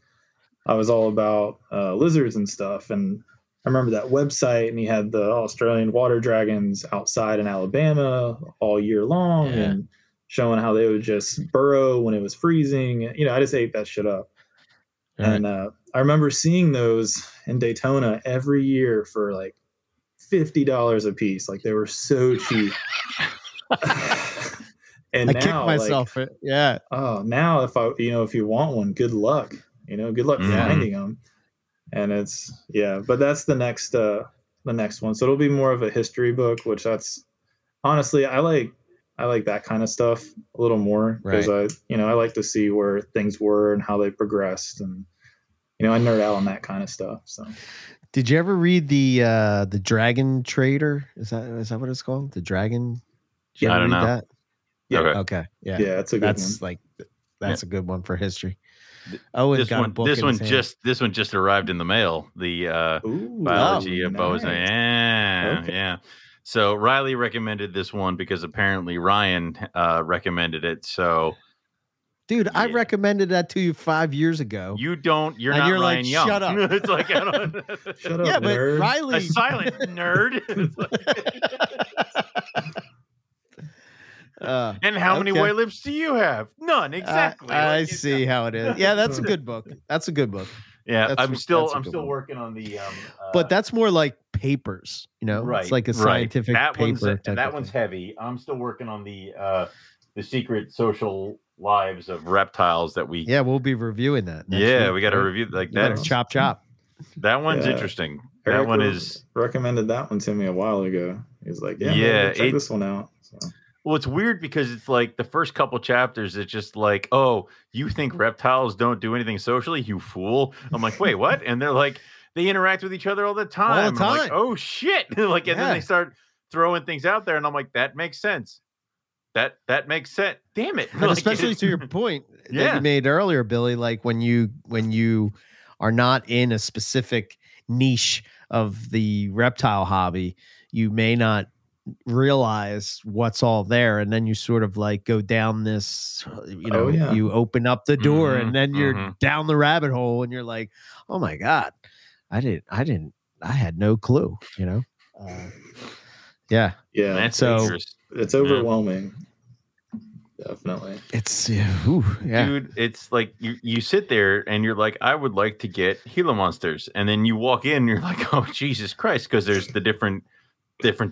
I was all about lizards and stuff, and I remember that website, and he had the Australian water dragons outside in Alabama all year long and showing how they would just burrow when it was freezing. You know, I just ate that shit up. All and I remember seeing those in Daytona every year for like $50 a piece. Like they were so cheap. And I kicked myself. Like, now if you want one, good luck. You know, good luck finding them. And it's but that's the next one. So it'll be more of a history book, which that's honestly I like that kind of stuff a little more because I like to see where things were and how they progressed, and you know I nerd out on that kind of stuff. So did you ever read the Dragon Trader? Is that what it's called? The Dragon? Yeah, I don't know. That? Yeah. Okay. Yeah. Yeah, that's a good one. That's a good one for history. This one just arrived in the mail. The biology of boas. Nice. Yeah. So Riley recommended this one because apparently Ryan recommended it. So, dude, I recommended that to you 5 years ago. You don't. You're and not you're Ryan like, Young. Shut up. It's like I don't. Shut up. Yeah, but nerd. Riley, a silent nerd. And how many white lips do you have? None, exactly. I see how it is. Yeah, that's a good book. Yeah, I'm still working on the. But that's more like papers, you know. Right, it's like a scientific paper. That one's heavy. I'm still working on the secret social lives of reptiles that we. Yeah, we'll be reviewing that. Yeah, week. We got to review like that. Chop. That one's interesting. Eric that one is recommended. That one to me a while ago. He's like, man, check this one out. So. Well, it's weird because it's like the first couple chapters, it's just like, oh, you think reptiles don't do anything socially, you fool. I'm like, wait, what? And they're like, they interact with each other all the time. I'm like, oh, shit. And then they start throwing things out there. And I'm like, that makes sense. That makes sense. Damn it. Like, especially to your point that you made earlier, Billy, like when you are not in a specific niche of the reptile hobby, you may not realize what's all there, and then you sort of like go down this you open up the door and then you're down the rabbit hole and you're like, oh my god, I had no clue, you know. That's so it's overwhelming. Definitely. It's dude, it's like you sit there and you're like, I would like to get Gila monsters, and then you walk in and you're like, oh Jesus Christ, because there's the different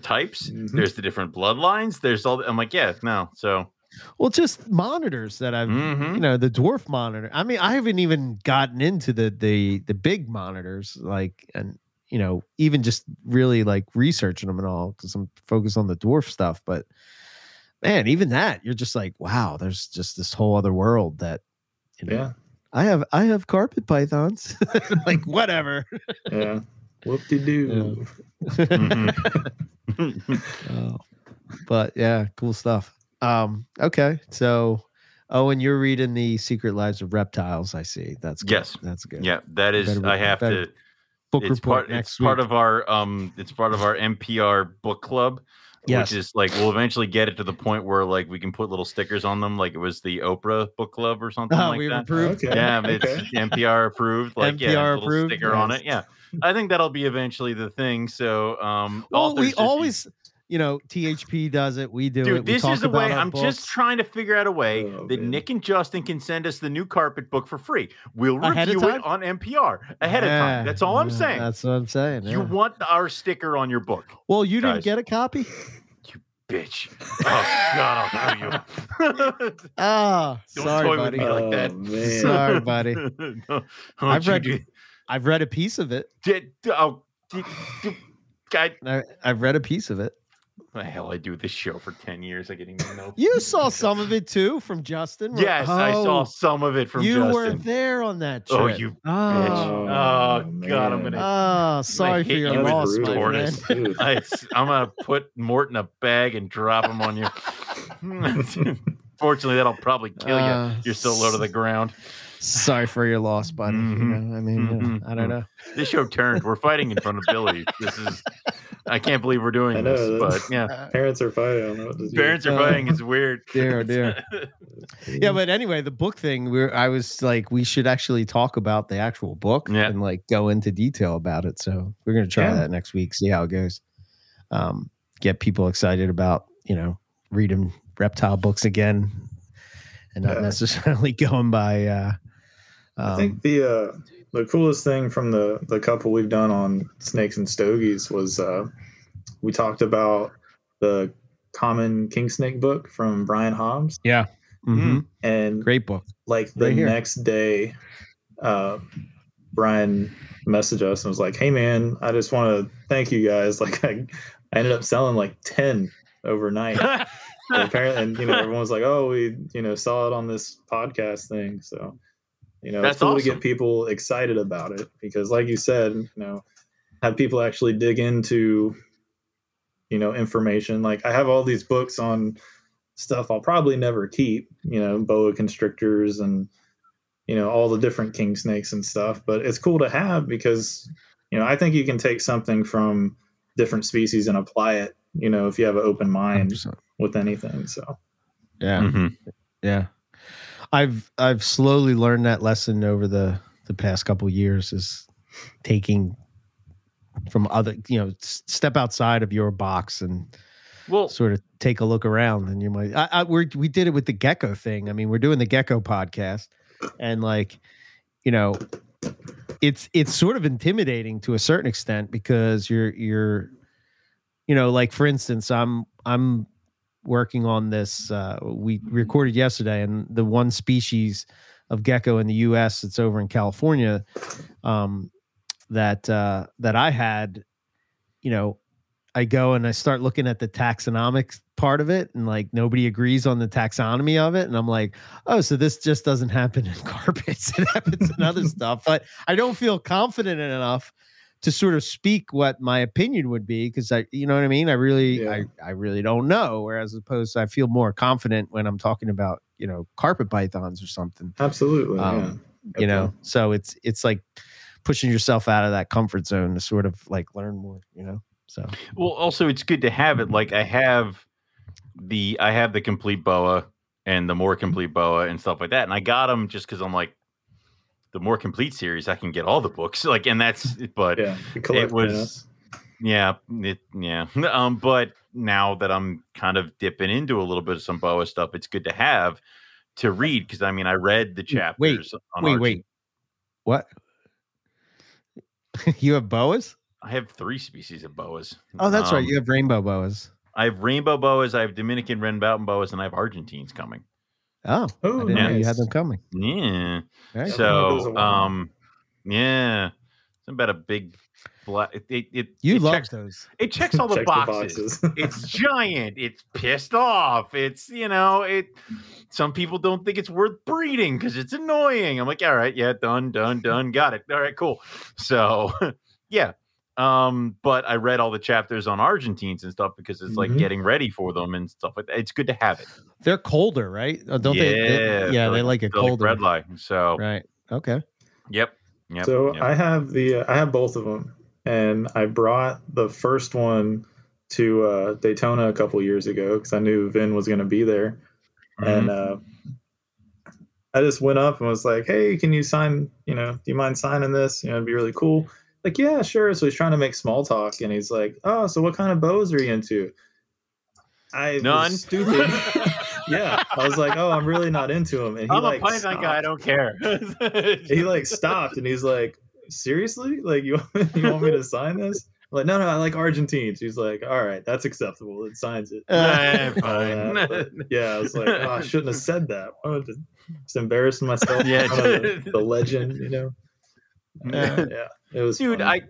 types, mm-hmm. there's the different bloodlines, there's all. I'm like, yeah, no, so. Well, just monitors that I've, mm-hmm. The dwarf monitor. I mean, I haven't even gotten into the big monitors, like, and even just really like researching them and all, because I'm focused on the dwarf stuff. But man, even that, you're just like, wow, there's just this whole other world that, Yeah. I have carpet pythons, like whatever. Yeah, whoop-de-doo. Yeah. Mm-hmm. Oh. But yeah, cool stuff. Okay, so and you're reading The Secret Lives of Reptiles, I see. That's good. Yes. That's good. Yeah, that is better, I have to book it's report part, next it's week. Part of our it's part of our NPR book club, yes. Which is like we'll eventually get it to the point where like we can put little stickers on them, like it was the Oprah book club or something like that. Approved. Okay. Yeah, it's NPR approved, like NPR yeah, a little approved, sticker yes. on it. Yeah. I think that'll be eventually the thing. So we always THP does it. We do it. This is the way. I'm just trying to figure out a way that Nick and Justin can send us the new carpet book for free. We'll review it on NPR ahead of time. That's all I'm saying. That's what I'm saying. Yeah. You want our sticker on your book. Well, you didn't get a copy? You bitch. Oh, God, I'll throw you. Don't toy buddy. With me like that. Man. Sorry, buddy. No, I've read a piece of it. I've read a piece of it. The hell, I do this show for 10 years. I get even know. You saw some of it too from Justin. Yes, I saw some of it from Justin. You were there on that trip. Oh, you bitch. Oh, man. God, I'm going to. Oh, sorry for your loss, my tortoise. Man. I'm going to put Mort in a bag and drop him on you. Fortunately, that'll probably kill you. You're so low to the ground. Sorry for your loss, buddy. Mm-hmm. I don't know. This show turned. We're fighting in front of Billy. This is. I can't believe we're doing this, but yeah. Parents are fighting. I don't know what to do. Parents are fighting. It's weird. Dear. Yeah, but anyway, the book thing, I was like, we should actually talk about the actual book and like go into detail about it. So we're going to try that next week, see how it goes. Get people excited about, reading reptile books again and not necessarily going by. I think the coolest thing from the couple we've done on Snakes and Stogies was we talked about the Common King Snake book from Brian Hobbs. Yeah. Mm-hmm. And great book. Like the next day, Brian messaged us and was like, hey, man, I just want to thank you guys. Like I ended up selling like 10 overnight. Apparently, and everyone was like, oh, we, saw it on this podcast thing. So. That's it's cool to get people excited about it because, like you said, have people actually dig into, information. Like I have all these books on stuff I'll probably never keep, boa constrictors and, all the different king snakes and stuff. But it's cool to have because, I think you can take something from different species and apply it, if you have an open mind 100%. With anything. So, yeah. Mm-hmm. Yeah. I've slowly learned that lesson over the past couple of years is taking from other, step outside of your box and sort of take a look around. And you might, we did it with the gecko thing. I mean, we're doing the gecko podcast and it's sort of intimidating to a certain extent because you're like, for instance, I'm working on this we recorded yesterday, and the one species of gecko in the U.S. that's over in California that I had, I go and I start looking at the taxonomic part of it, and like nobody agrees on the taxonomy of it, and I'm like, oh, so this just doesn't happen in carpets, it happens in other stuff. But I don't feel confident enough to sort of speak what my opinion would be, because I, I really, I really don't know. Whereas opposed to, I feel more confident when I'm talking about, carpet pythons or something. Absolutely. Okay. So it's like pushing yourself out of that comfort zone to sort of like learn more, so. Well, also it's good to have it. Like I have the complete boa and the more complete boa and stuff like that. And I got them just cause I'm like, the more complete series, I can get all the books. Like, and that's, but it was, Yeah. But now that I'm kind of dipping into a little bit of some boa stuff, it's good to have to read, because I mean, I read the chapters. Wait. What? You have boas? I have 3 species of boas. Oh, that's right. You have rainbow boas. I have rainbow boas. I have Dominican red mountain boas, and I have Argentines coming. Oh, ooh, I didn't know you had them coming. Yeah. Right. So, yeah, it's about a big black. It checks those. It checks all the boxes. It's giant. It's pissed off. It's, you know, it. Some people don't think it's worth breeding because it's annoying. I'm like, all right, yeah, done, got it. All right, cool. So, yeah. But I read all the chapters on Argentines and stuff because it's like getting ready for them and stuff like that. It's good to have it. They're colder, right? Don't they? Yeah, they like it colder. Like red light. So right. Okay. Yep. So. I have both of them, and I brought the first one to Daytona a couple years ago because I knew Vin was going to be there, and I just went up and was like, "Hey, can you sign? You know, do you mind signing this? You know, it'd be really cool." Like, yeah, sure. So he's trying to make small talk, and he's like, "Oh, so what kind of bows are you into?" Was stupid. Yeah, I was like, "Oh, I'm really not into them." And I'm a Python guy. I don't care. He like stopped, and he's like, "Seriously? Like, you want me to sign this?" I'm like, no, I like Argentines. He's like, "All right, that's acceptable." It signs it. Fine. Yeah, I was like, "Oh, I shouldn't have said that. I was just embarrassing myself." Yeah, the legend, you know. Yeah. It was dude, funny.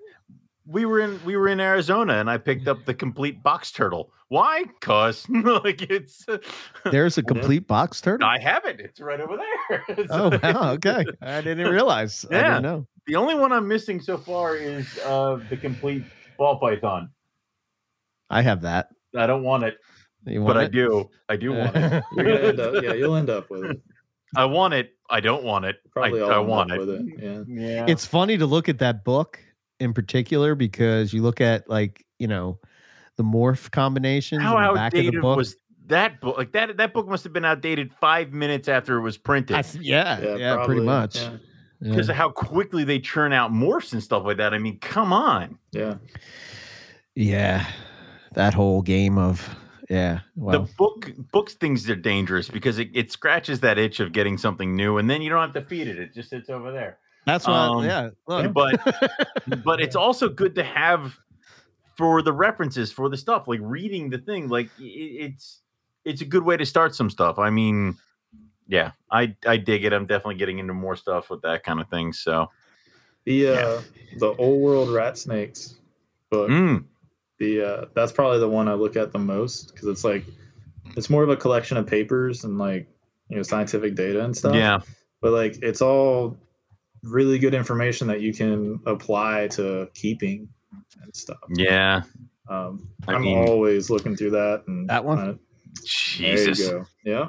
We were in Arizona, and I picked up the complete box turtle. Why? Cause like it's there's a complete box turtle. I have it. It's right over there. Oh wow, okay. I didn't realize. Yeah. I didn't know. The only one I'm missing so far is the complete ball python. I have that. I don't want it, I do. I do want it. You're gonna end up. Yeah, you'll end up with it. I want it. I don't want it. I want it. Yeah. It's funny to look at that book in particular because you look at like, you know, the morph combinations. How in the back outdated of the book. Was that book? Like that book must have been outdated 5 minutes after it was printed. Yeah, pretty much. Because of how quickly they churn out morphs and stuff like that. I mean, come on. Yeah. That whole game of. Yeah, well. The books things are dangerous because it scratches that itch of getting something new, and then you don't have to feed it; it just sits over there. That's why, Look. But it's also good to have for the references for the stuff, like reading the thing. Like it's a good way to start some stuff. I mean, yeah, I dig it. I'm definitely getting into more stuff with that kind of thing. So the Old World Rat Snakes book. That's probably the one I look at the most because it's like it's more of a collection of papers and like, you know, scientific data and stuff. Yeah. But like it's all really good information that you can apply to keeping and stuff. Yeah. I'm always looking through that. And that one. Jesus. There you go. Yeah.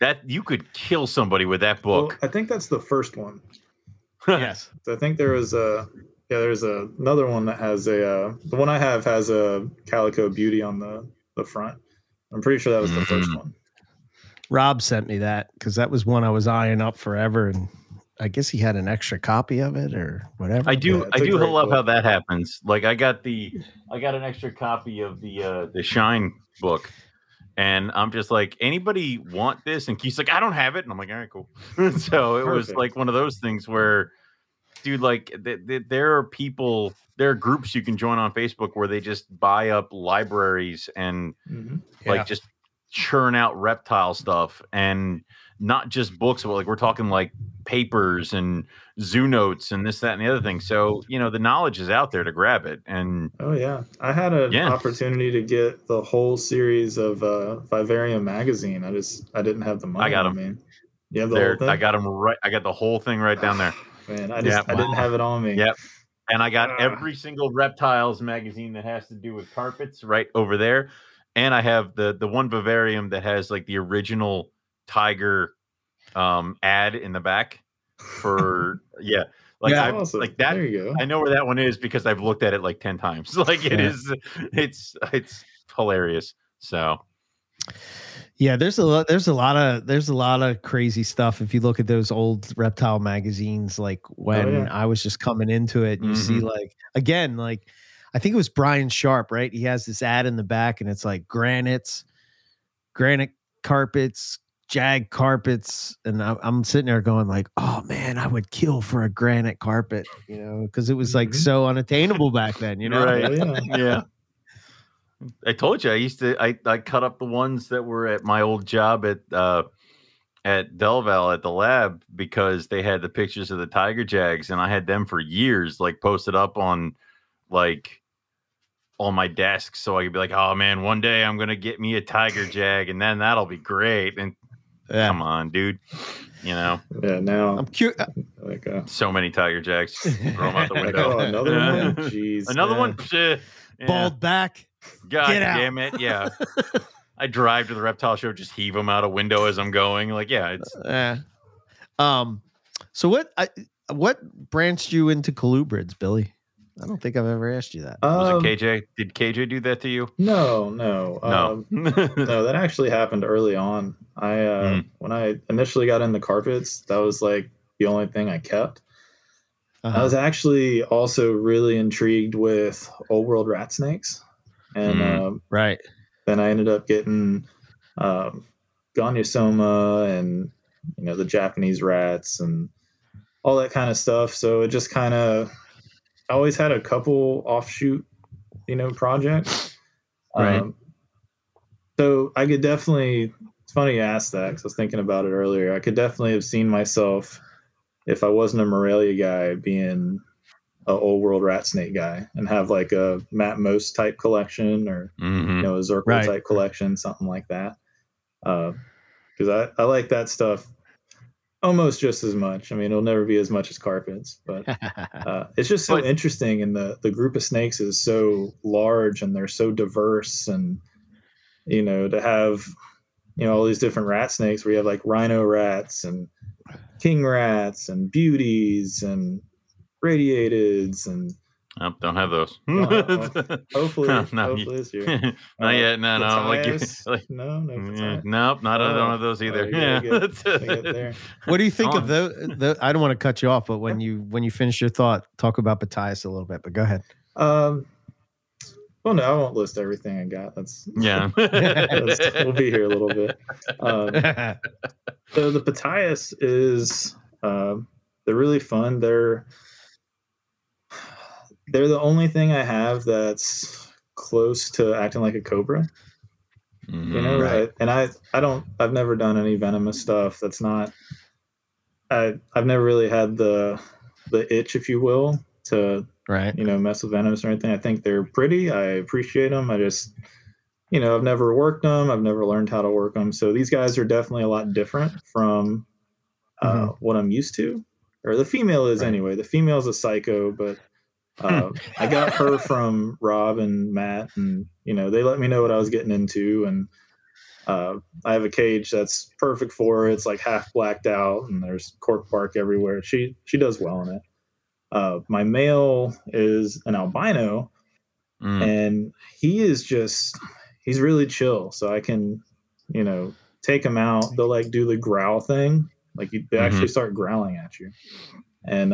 That you could kill somebody with that book. Well, I think that's the first one. Yes. So I think there was a. Yeah, there's another one that has the one I have has a Calico Beauty on the front. I'm pretty sure that was the first one. Rob sent me that because that was one I was eyeing up forever, and I guess he had an extra copy of it or whatever. I do love book. How that happens. Like I got an extra copy of the Shine book, and I'm just like, anybody want this? And Keith's like, I don't have it, and I'm like, all right, cool. So it was like one of those things where. Dude, like there are people, there are groups you can join on Facebook where they just buy up libraries and just churn out reptile stuff and not just books, but like we're talking like papers and zoo notes and this, that, and the other thing. So, you know, the knowledge is out there to grab it. And oh, yeah. I had an opportunity to get the whole series of Vivarium magazine. I didn't have the money. I got them. I mean, you have the whole thing? I got them right. I got the whole thing right down there. Man, I didn't have it on me. Yep, and I got every single reptiles magazine that has to do with carpets right over there, and I have the one vivarium that has like the original tiger ad in the back for awesome. Like that. There you go. I know where that one is because I've looked at it like 10 times. Like it is, it's hilarious. So. Yeah, there's a lot of crazy stuff if you look at those old reptile magazines. Like when I was just coming into it, you see like again, like I think it was Brian Sharp, right? He has this ad in the back, and it's like granite carpets, jag carpets. And I'm sitting there going like, oh man, I would kill for a granite carpet, you know, because it was like so unattainable back then, you know? Right. Yeah. I told you, I cut up the ones that were at my old job at Delval at the lab, because they had the pictures of the tiger jags, and I had them for years, like posted up on like on my desk. So I could be like, oh man, one day I'm going to get me a tiger jag, and then that'll be great. And come on, dude, you know? Yeah. Now I'm cute. Like, so many tiger jags. Throw them out the window. Like, oh, another one. Jeez, another one. Yeah. Bald back. God damn it. Yeah. I drive to the reptile show, just heave them out a window as I'm going. Like, yeah, it's. So what branched you into colubrids, Billy? I don't think I've ever asked you that. Was it KJ? Did KJ do that to you? No. No, that actually happened early on. When I initially got into carpets, that was like the only thing I kept. I was actually also really intrigued with old world rat snakes, and right. Then I ended up getting Gonyosoma and, you know, the Japanese rats and all that kind of stuff. So it just kind of, I always had a couple offshoot, you know, projects. Right. So I could definitely, it's funny you asked that because I was thinking about it earlier. I could definitely have seen myself, if I wasn't a Morelia guy, being an old world rat snake guy and have like a Matt Most type collection or you know, a Zirkle type collection, something like that. Because I like that stuff almost just as much. I mean, it'll never be as much as carpets, but it's just so interesting. And the group of snakes is so large and they're so diverse, and you know, to have, you know, all these different rat snakes where you have like rhino rats and king rats and beauties and radiateds and don't have those. Hopefully, hopefully this year. Not yet. No. I don't have those either. Get there. What do you think of the? I don't want to cut you off, but when you finish your thought, talk about Batias a little bit. But go ahead. Well, no, I won't list everything I got. Yeah. We'll be here a little bit. So the Batias is they're really fun. They're the only thing I have that's close to acting like a cobra, you know. Right. I've never done any venomous stuff. That's not. I've never really had the itch, if you will, to you know, mess with venomous or anything. I think they're pretty. I appreciate them. I just, you know, I've never worked them. I've never learned how to work them. So these guys are definitely a lot different from what I'm used to, or the female is anyway. The female is a psycho, but. I got her from Rob and Matt, and you know, they let me know what I was getting into, and I have a cage that's perfect for her. It's like half blacked out, and there's cork bark everywhere. She does well in it. My male is an albino, and he's really chill. So I can, you know, take him out. They'll like do the growl thing, like they actually start growling at you, and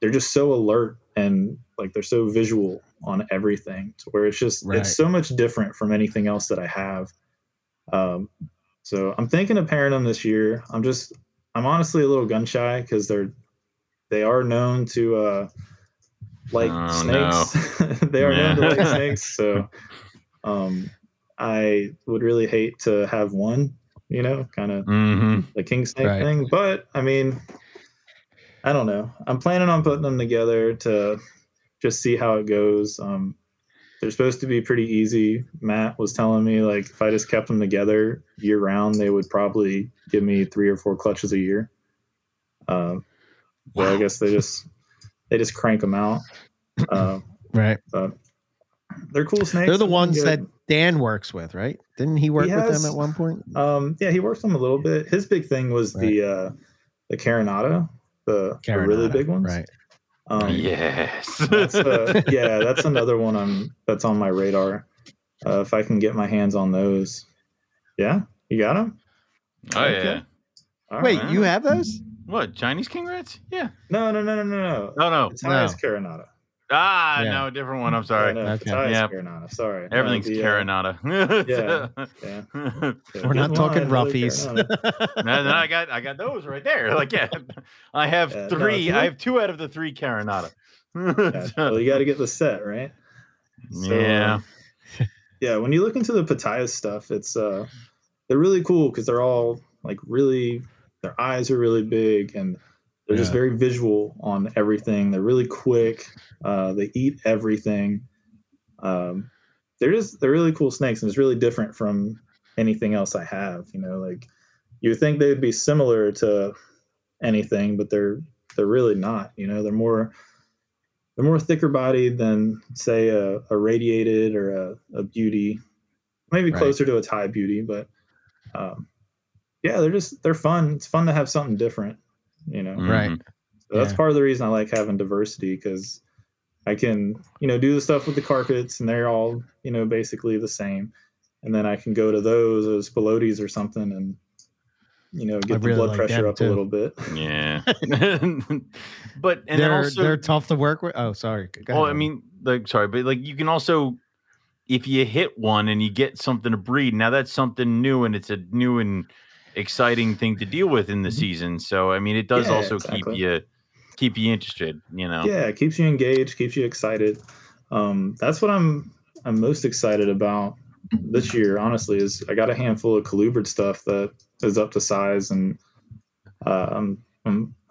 they're just so alert. And like, they're so visual on everything to where it's just, it's so much different from anything else that I have. So I'm thinking of pairing them this year. I'm honestly a little gun shy, cause they are known to, like snakes. No. They are known to like snakes. So, I would really hate to have one, you know, kind of the king snake thing, but I mean, I don't know. I'm planning on putting them together to just see how it goes. They're supposed to be pretty easy. Matt was telling me, like, if I just kept them together year round, they would probably give me 3 or 4 clutches a year. Well, I guess they just crank them out. But they're cool snakes. They're the ones that Dan works with, right? Didn't he work with them at one point? Yeah, he worked with them a little bit. His big thing was the Carinata. The really big ones, right? Yes. That's another one that's on my radar. If I can get my hands on those. Yeah, you got them? Oh, okay. Yeah. All Wait, right. You have those? What, Chinese king rats? Yeah. No. It's Carinata. No, different one. I'm sorry. Yeah, no, okay. Carinata. Sorry. Everything's Carinata. We're not talking roughies. No, I got those right there. Like, yeah, I have three. I have two out of the three Carinata. Well, you got to get the set, right? So, yeah. When you look into the Pitaya stuff, it's they're really cool because they're all like really. Their eyes are really big and they're just very visual on everything. They're really quick. They eat everything. They're really cool snakes, and it's really different from anything else I have. You know, like you would think they'd be similar to anything, but they're really not. You know, they're more thicker bodied than say a radiated or a beauty, maybe closer to a Thai beauty, but they're fun. It's fun to have something different, you know? Right. So that's part of the reason I like having diversity, because I can, you know, do the stuff with the carpets and they're all, you know, basically the same. And then I can go to those as pelotes or something and, you know, get the blood pressure up a little bit. Yeah. But and they're tough to work with. Oh, sorry. Go ahead. I mean, like, sorry, but like you can also, if you hit one and you get something to breed, now that's something new and it's a new and exciting thing to deal with in the season. So I mean it does also keep you interested, you know. Yeah, it keeps you engaged, keeps you excited. That's what I'm most excited about this year, honestly, is I got a handful of colubrid stuff that is up to size and I'm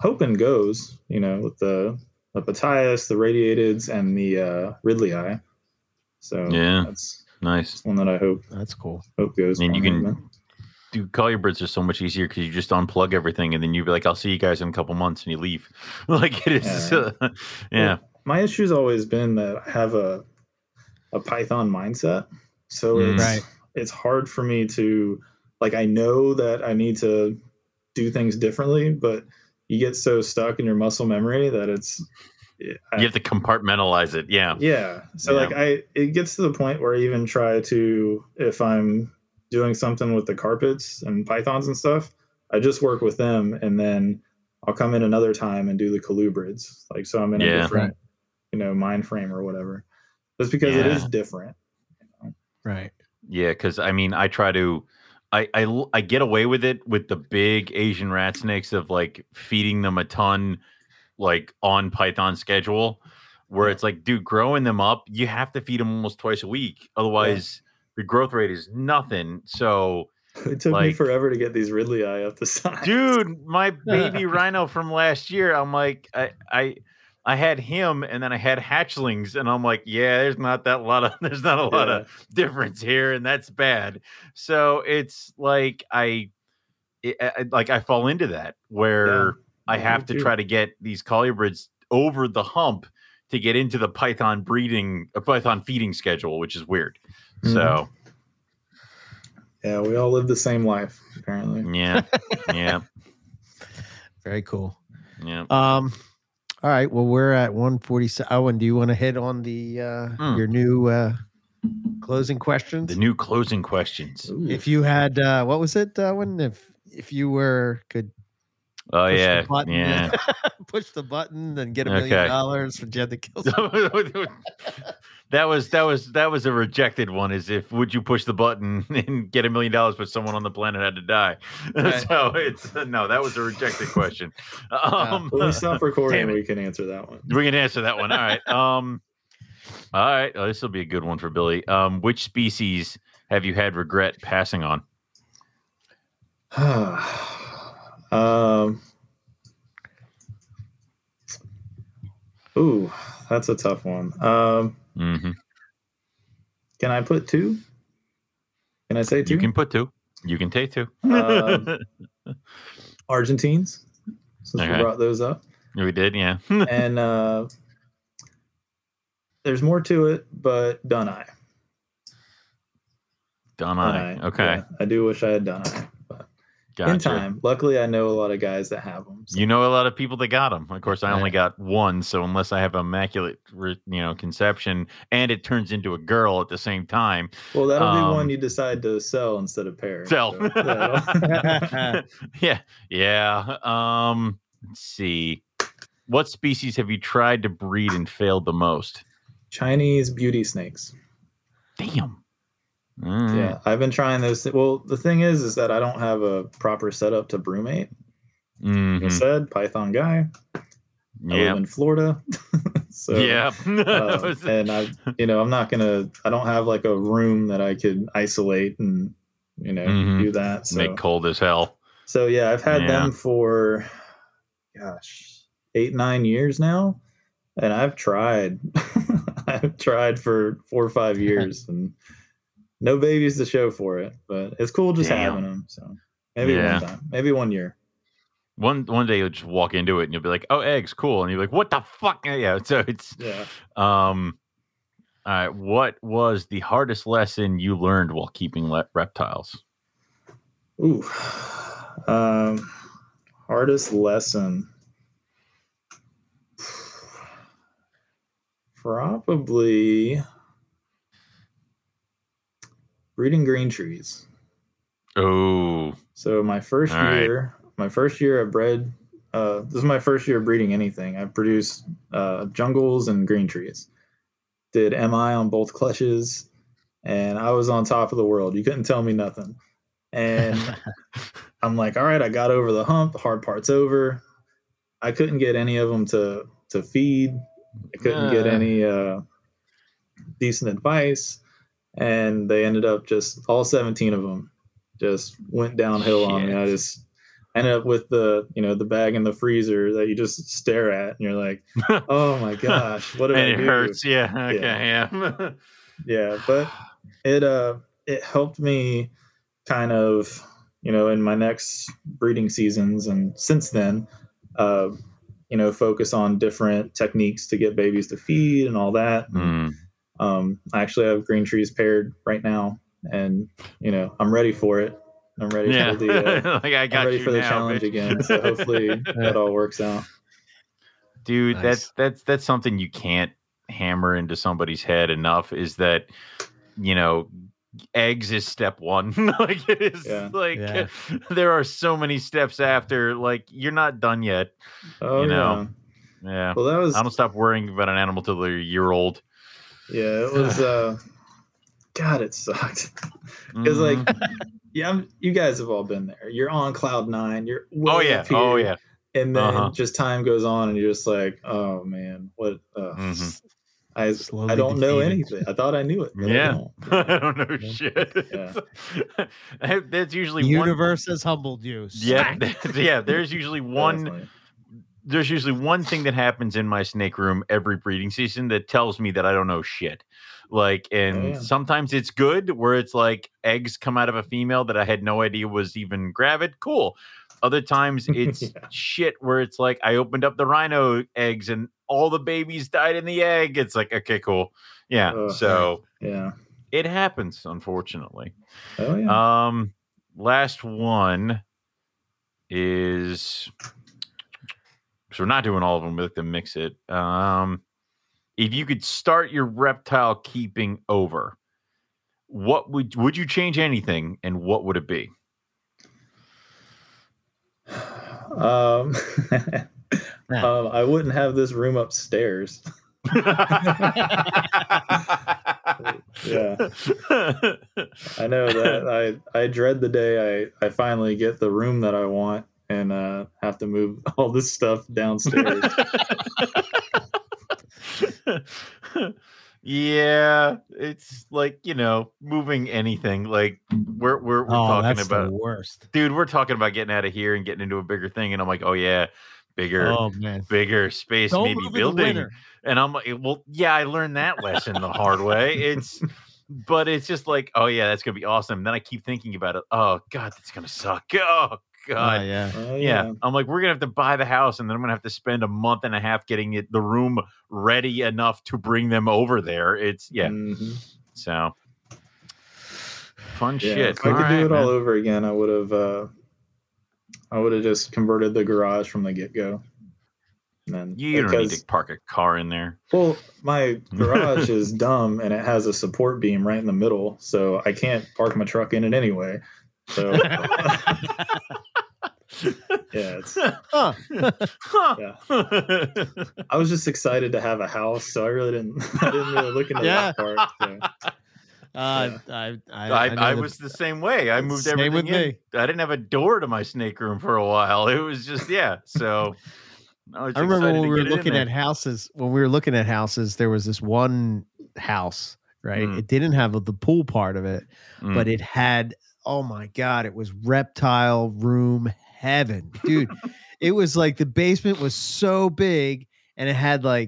hoping goes, you know, with the Pitayas, the radiateds and the Ridleyi. So yeah, that's nice. That's one that I hope that's cool. Hope goes. And you can Dude, colubrids are so much easier because you just unplug everything and then you be like, I'll see you guys in a couple months, and you leave. Like it is. Well, my issue's always been that I have a Python mindset. So it's hard for me to, like, I know that I need to do things differently, but you get so stuck in your muscle memory that it's. You have to compartmentalize it. Yeah. Yeah. So like it gets to the point where I even try to, if I'm doing something with the carpets and pythons and stuff, I just work with them and then I'll come in another time and do the colubrids. Like, so I'm in a different, you know, mind frame or whatever. Just because it is different. You know? Right. Yeah. Cause I mean, I try to, I get away with it with the big Asian rat snakes of like feeding them a ton, like on Python schedule where it's like, dude, growing them up, you have to feed them almost twice a week. Otherwise the growth rate is nothing. So it took me forever to get these Ridleyi up the size. Dude, my baby rhino from last year, I'm like, I had him and then I had hatchlings and I'm like, yeah, there's not a lot of difference here. And that's bad. So it's like, I fall into that where I have to try to get these colubrids over the hump to get into the Python feeding schedule, which is weird. So, yeah, we all live the same life, apparently. Yeah, yeah. Very cool. Yeah. All right. Well, we're at 147. Owen, do you want to hit on the your new closing questions? The new closing questions. Ooh. If you had, what was it, Owen? If you were could. Oh yeah, yeah. Push the button and get $1 million for Jed to kill someone. That was a rejected one. Is if would you push the button and get $1 million for someone on the planet had to die? Right. So it's no. That was a rejected question. When we stop recording, we can answer that one. We can answer that one. All right. All right. Oh, this will be a good one for Billy. Which species have you had regret passing on? Ooh, that's a tough one. Can I put two? Can I say two? You can put two. You can take two. Argentines, since we brought those up. We did, yeah. And there's more to it, but Duneye. Duneye. Okay. Yeah, I do wish I had Duneye. Gotcha. In time. Luckily, I know a lot of guys that have them. So. You know a lot of people that got them. Of course, I only got one. So unless I have immaculate, conception, and it turns into a girl at the same time. Well, that'll be one you decide to sell instead of pair. Sell. So. Yeah. Yeah. Let's see. What species have you tried to breed and failed the most? Chinese beauty snakes. Damn. Mm. Yeah, I've been trying those. Well, the thing is that I don't have a proper setup to brewmate. Mm-hmm. Like I said, Python guy. I live in Florida. So, yeah. And I'm not going to, I don't have like a room that I could isolate and, do that. So. Make cold as hell. So, yeah, I've had them for, 8-9 years now. And I've tried, for 4 or 5 years and no babies to show for it, but it's cool just having them. So maybe one time, maybe 1 year. One day you'll just walk into it and you'll be like, "Oh, eggs, cool," and you're like, "What the fuck?" Yeah. So it's All right. What was the hardest lesson you learned while keeping reptiles? Ooh. Hardest lesson. Probably breeding green trees. Oh. So my first year. My first year I bred, this is my first year of breeding anything. I produced jungles and green trees. Did MI on both clutches, and I was on top of the world. You couldn't tell me nothing. And I'm like, all right, I got over the hump. The hard part's over. I couldn't get any of them to feed. I couldn't get any decent advice. And they ended up just, all 17 of them just went downhill on me. I just... ended up with the the bag in the freezer that you just stare at and you're like, oh my gosh, what did I do? And it hurts, but it helped me kind of in my next breeding seasons and since then focus on different techniques to get babies to feed and all that. I actually have green trees paired right now, and I'm ready for it. I'm ready for the challenge again. So hopefully that all works out. Dude, nice. that's something you can't hammer into somebody's head enough, is that eggs is step one. There are so many steps after. Like, you're not done yet. Oh, yeah. Well, I don't stop worrying about an animal till they're a year old. Yeah, it was God, it sucked. Because you guys have all been there. You're on cloud nine. You're up here, and then just time goes on, and you're just like, oh man, what? I don't know anything. I thought I knew it. I don't know shit. Yeah. That's usually universe has humbled you. Yeah, there's usually one. There's usually one thing that happens in my snake room every breeding season that tells me that I don't know shit. Sometimes it's good, where it's like eggs come out of a female that I had no idea was even gravid. Cool. Other times it's shit where it's like, I opened up the rhino eggs and all the babies died in the egg. It's like, okay, cool. Yeah. It happens, unfortunately. Oh, yeah. Last one is, so we're not doing all of them. We have to mix it. If you could start your reptile keeping over, what would you change anything, and what would it be? I wouldn't have this room upstairs. I know that I dread the day I finally get the room that I want and have to move all this stuff downstairs. Yeah, it's like moving anything. Like we're talking about the worst, dude. We're talking about getting out of here and getting into a bigger thing, and I'm like, bigger space, don't maybe building. And I'm like, well, yeah, I learned that lesson the hard way. But it's just like, oh yeah, that's gonna be awesome. And then I keep thinking about it. Oh god, that's gonna suck. Oh god, I'm like, we're gonna have to buy the house, and then I'm gonna have to spend a month and a half getting the room ready enough to bring them over there. It's so fun shit. If I could do it all over again, I would have just converted the garage from the get-go. And then, don't need to park a car in there. Well, my garage is dumb, and it has a support beam right in the middle, so I can't park my truck in it anyway. So Yeah, it's, yeah. I was just excited to have a house, so I didn't really look into that part. So. I was the same way. I moved everything with in. Me. I didn't have a door to my snake room for a while. It was just So I remember when we were looking at houses. When we were looking at houses, there was this one house, right? Mm. It didn't have the pool part of it, but it had. Oh my God! It was reptile room heaven, dude. It was like the basement was so big, and it had a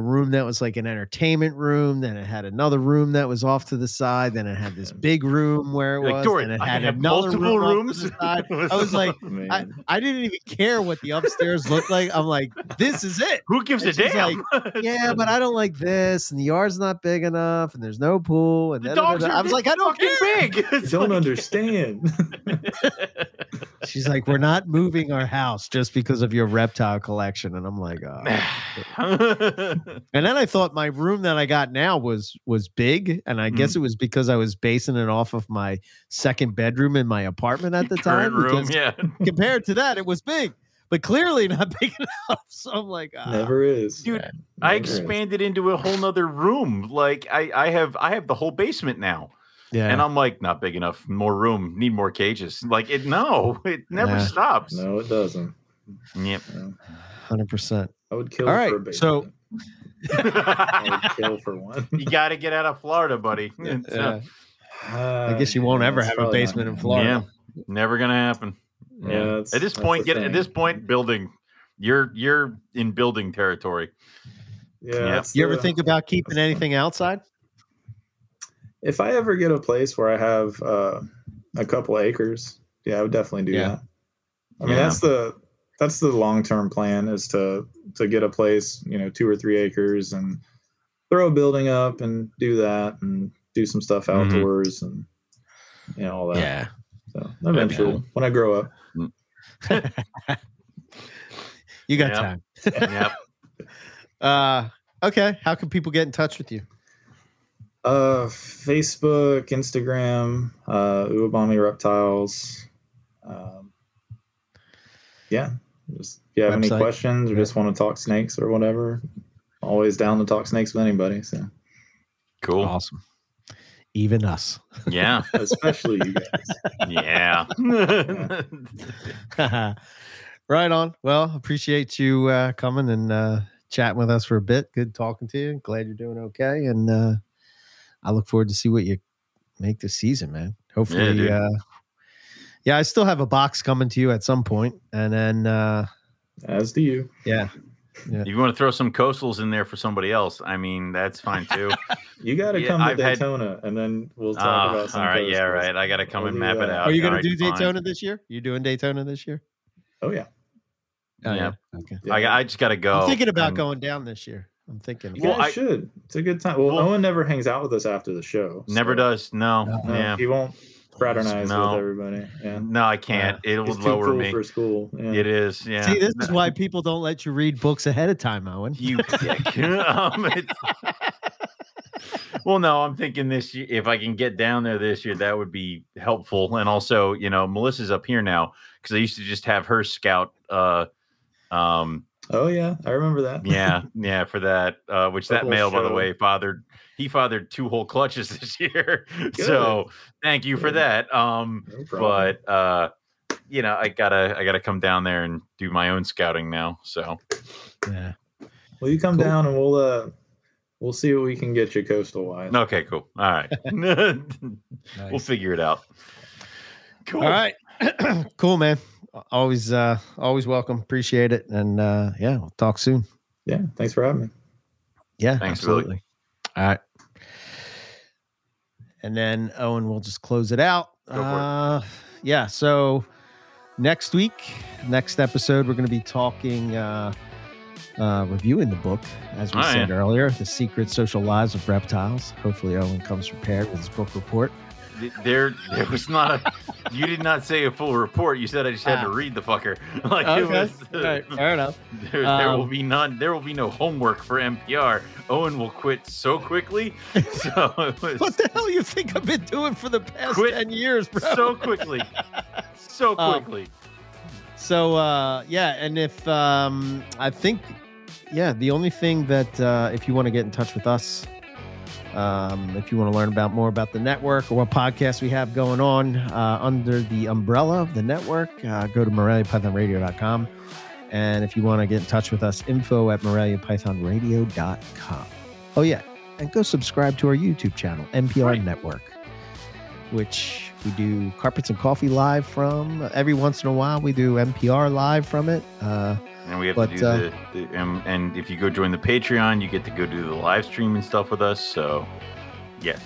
room that was like an entertainment room. Then it had another room that was off to the side. Then it had this big room where it was, and it had another multiple rooms. I was like, I didn't even care what the upstairs looked like. I'm like, this is it. Who gives a damn? Like, yeah, but I don't like this, and the yard's not big enough, and there's no pool, and the dogs. I was like, I don't care. Big. I don't understand. She's like, we're not moving our house just because of your reptile collection, and I'm like, oh. And then I thought my room that I got now was big, and I guess it was because I was basing it off of my second bedroom in my apartment at the time. Room, yeah. Compared to that, it was big, but clearly not big enough. So I'm like, never is, dude. Never I expanded into a whole nother room. Like I have the whole basement now. Yeah. And I'm like, not big enough. More room. Need more cages. Like it never stops. No, it doesn't. Yep. 100%. I would kill for a basement. So I would kill for one. You got to get out of Florida, buddy. I guess you won't ever have a basement in Florida. Yeah, never gonna happen. Yeah. At this point, building. You're in building territory. Yeah. You ever think about keeping anything outside? If I ever get a place where I have a couple of acres, I would definitely do that. I mean, that's the long-term plan, is to get a place, 2 or 3 acres, and throw a building up and do that and do some stuff outdoors and all that. Yeah. So eventually, when I grow up, you got time. Okay. How can people get in touch with you? Facebook, Instagram, Uwabami Reptiles. Just if you have any questions or just want to talk snakes or whatever, always down to talk snakes with anybody. So cool, awesome, even us. Yeah, especially you guys. Yeah. Right on. Well, appreciate you coming and chatting with us for a bit. Good talking to you. Glad you're doing okay, and I look forward to see what you make this season, man. Hopefully, I still have a box coming to you at some point, and then as do you. Yeah. If you want to throw some coastals in there for somebody else, I mean, that's fine too. You got to come to Daytona, and then we'll talk about some. All right, coastals. Yeah, right. I got to come and map it out. Are you going to do Daytona this year? You're doing Daytona this year? Oh yeah. Oh yeah. Okay. Yeah. I just got to go. I'm thinking about going down this year. I'm thinking. Well, I should. It's a good time. Well, no one never hangs out with us after the show. So. Never does. No. Yeah. He won't fraternize with everybody. Yeah. No, I can't. It will lower cool me for school. Yeah. It is. Yeah. See, this is why people don't let you read books ahead of time, Owen. You dick. Well, no, I'm thinking this year, if I can get down there this year, that would be helpful. And also, Melissa's up here now because I used to just have her scout. Oh yeah, I remember that. yeah, for that. Which that male, by the way, fathered 2 whole clutches this year. Good. So thank you for that. No problem. But I gotta come down there and do my own scouting now. So yeah. Well, you come down and we'll see what we can get you coastal wise. Okay, cool. All right. Nice. We'll figure it out. Cool. All right. Cool, man. Always welcome. Appreciate it. And we'll talk soon. Yeah. Thanks for having me. Yeah. Thanks, absolutely. Billy. All right. And then Owen will just close it out. Go for it. Yeah. So next week, next episode, we're going to be talking, reviewing the book, as we said earlier, The Secret Social Lives of Reptiles. Hopefully Owen comes prepared with his book report. There was not a. You did not say a full report. You said I just had to read the fucker. Like okay. It was, fair enough. There will be none. There will be no homework for NPR. Owen will quit so quickly. So what the hell you think I've been doing for the past 10 years, bro? So quickly. So, yeah, and if I think, yeah, the only thing that if you want to get in touch with us, if you want to learn about more about the network or what podcasts we have going on under the umbrella of the network, go to MoreliaPythonradio.com. And if you want to get in touch with us, info@MoreliaPythonradio.com. Oh, yeah. And go subscribe to our YouTube channel, NPR right. Network, which we do Carpets and Coffee live from. Every once in a while, we do NPR live from it. And we have to do and if you go join the Patreon, you get to go do the live stream and stuff with us. So, yeah.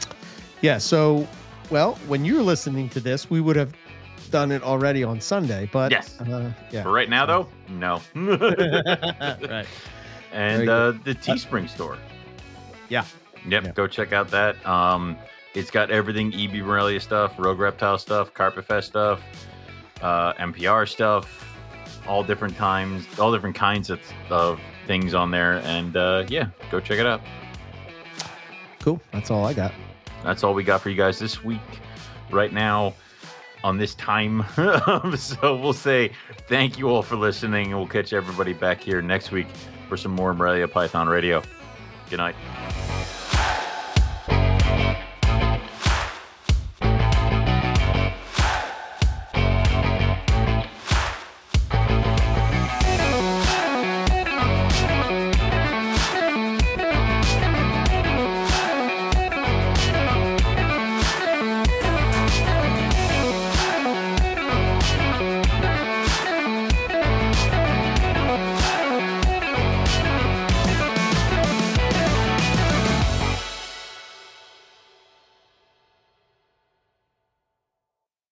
Yeah. So, well, when you're listening to this, we would have done it already on Sunday. But yes. Yeah. For right now, though, no. Right. And the Teespring store. Yeah. Yep. Yeah. Go check out that. It's got everything EB Morelia stuff, Rogue Reptile stuff, Carpet Fest stuff, NPR stuff. All different times, all different kinds of things on there. And yeah, go check it out. Cool. That's all I got. That's all we got for you guys this week right now on this time. So we'll say thank you all for listening, and we'll catch everybody back here next week for some more Morelia Python Radio. Good night.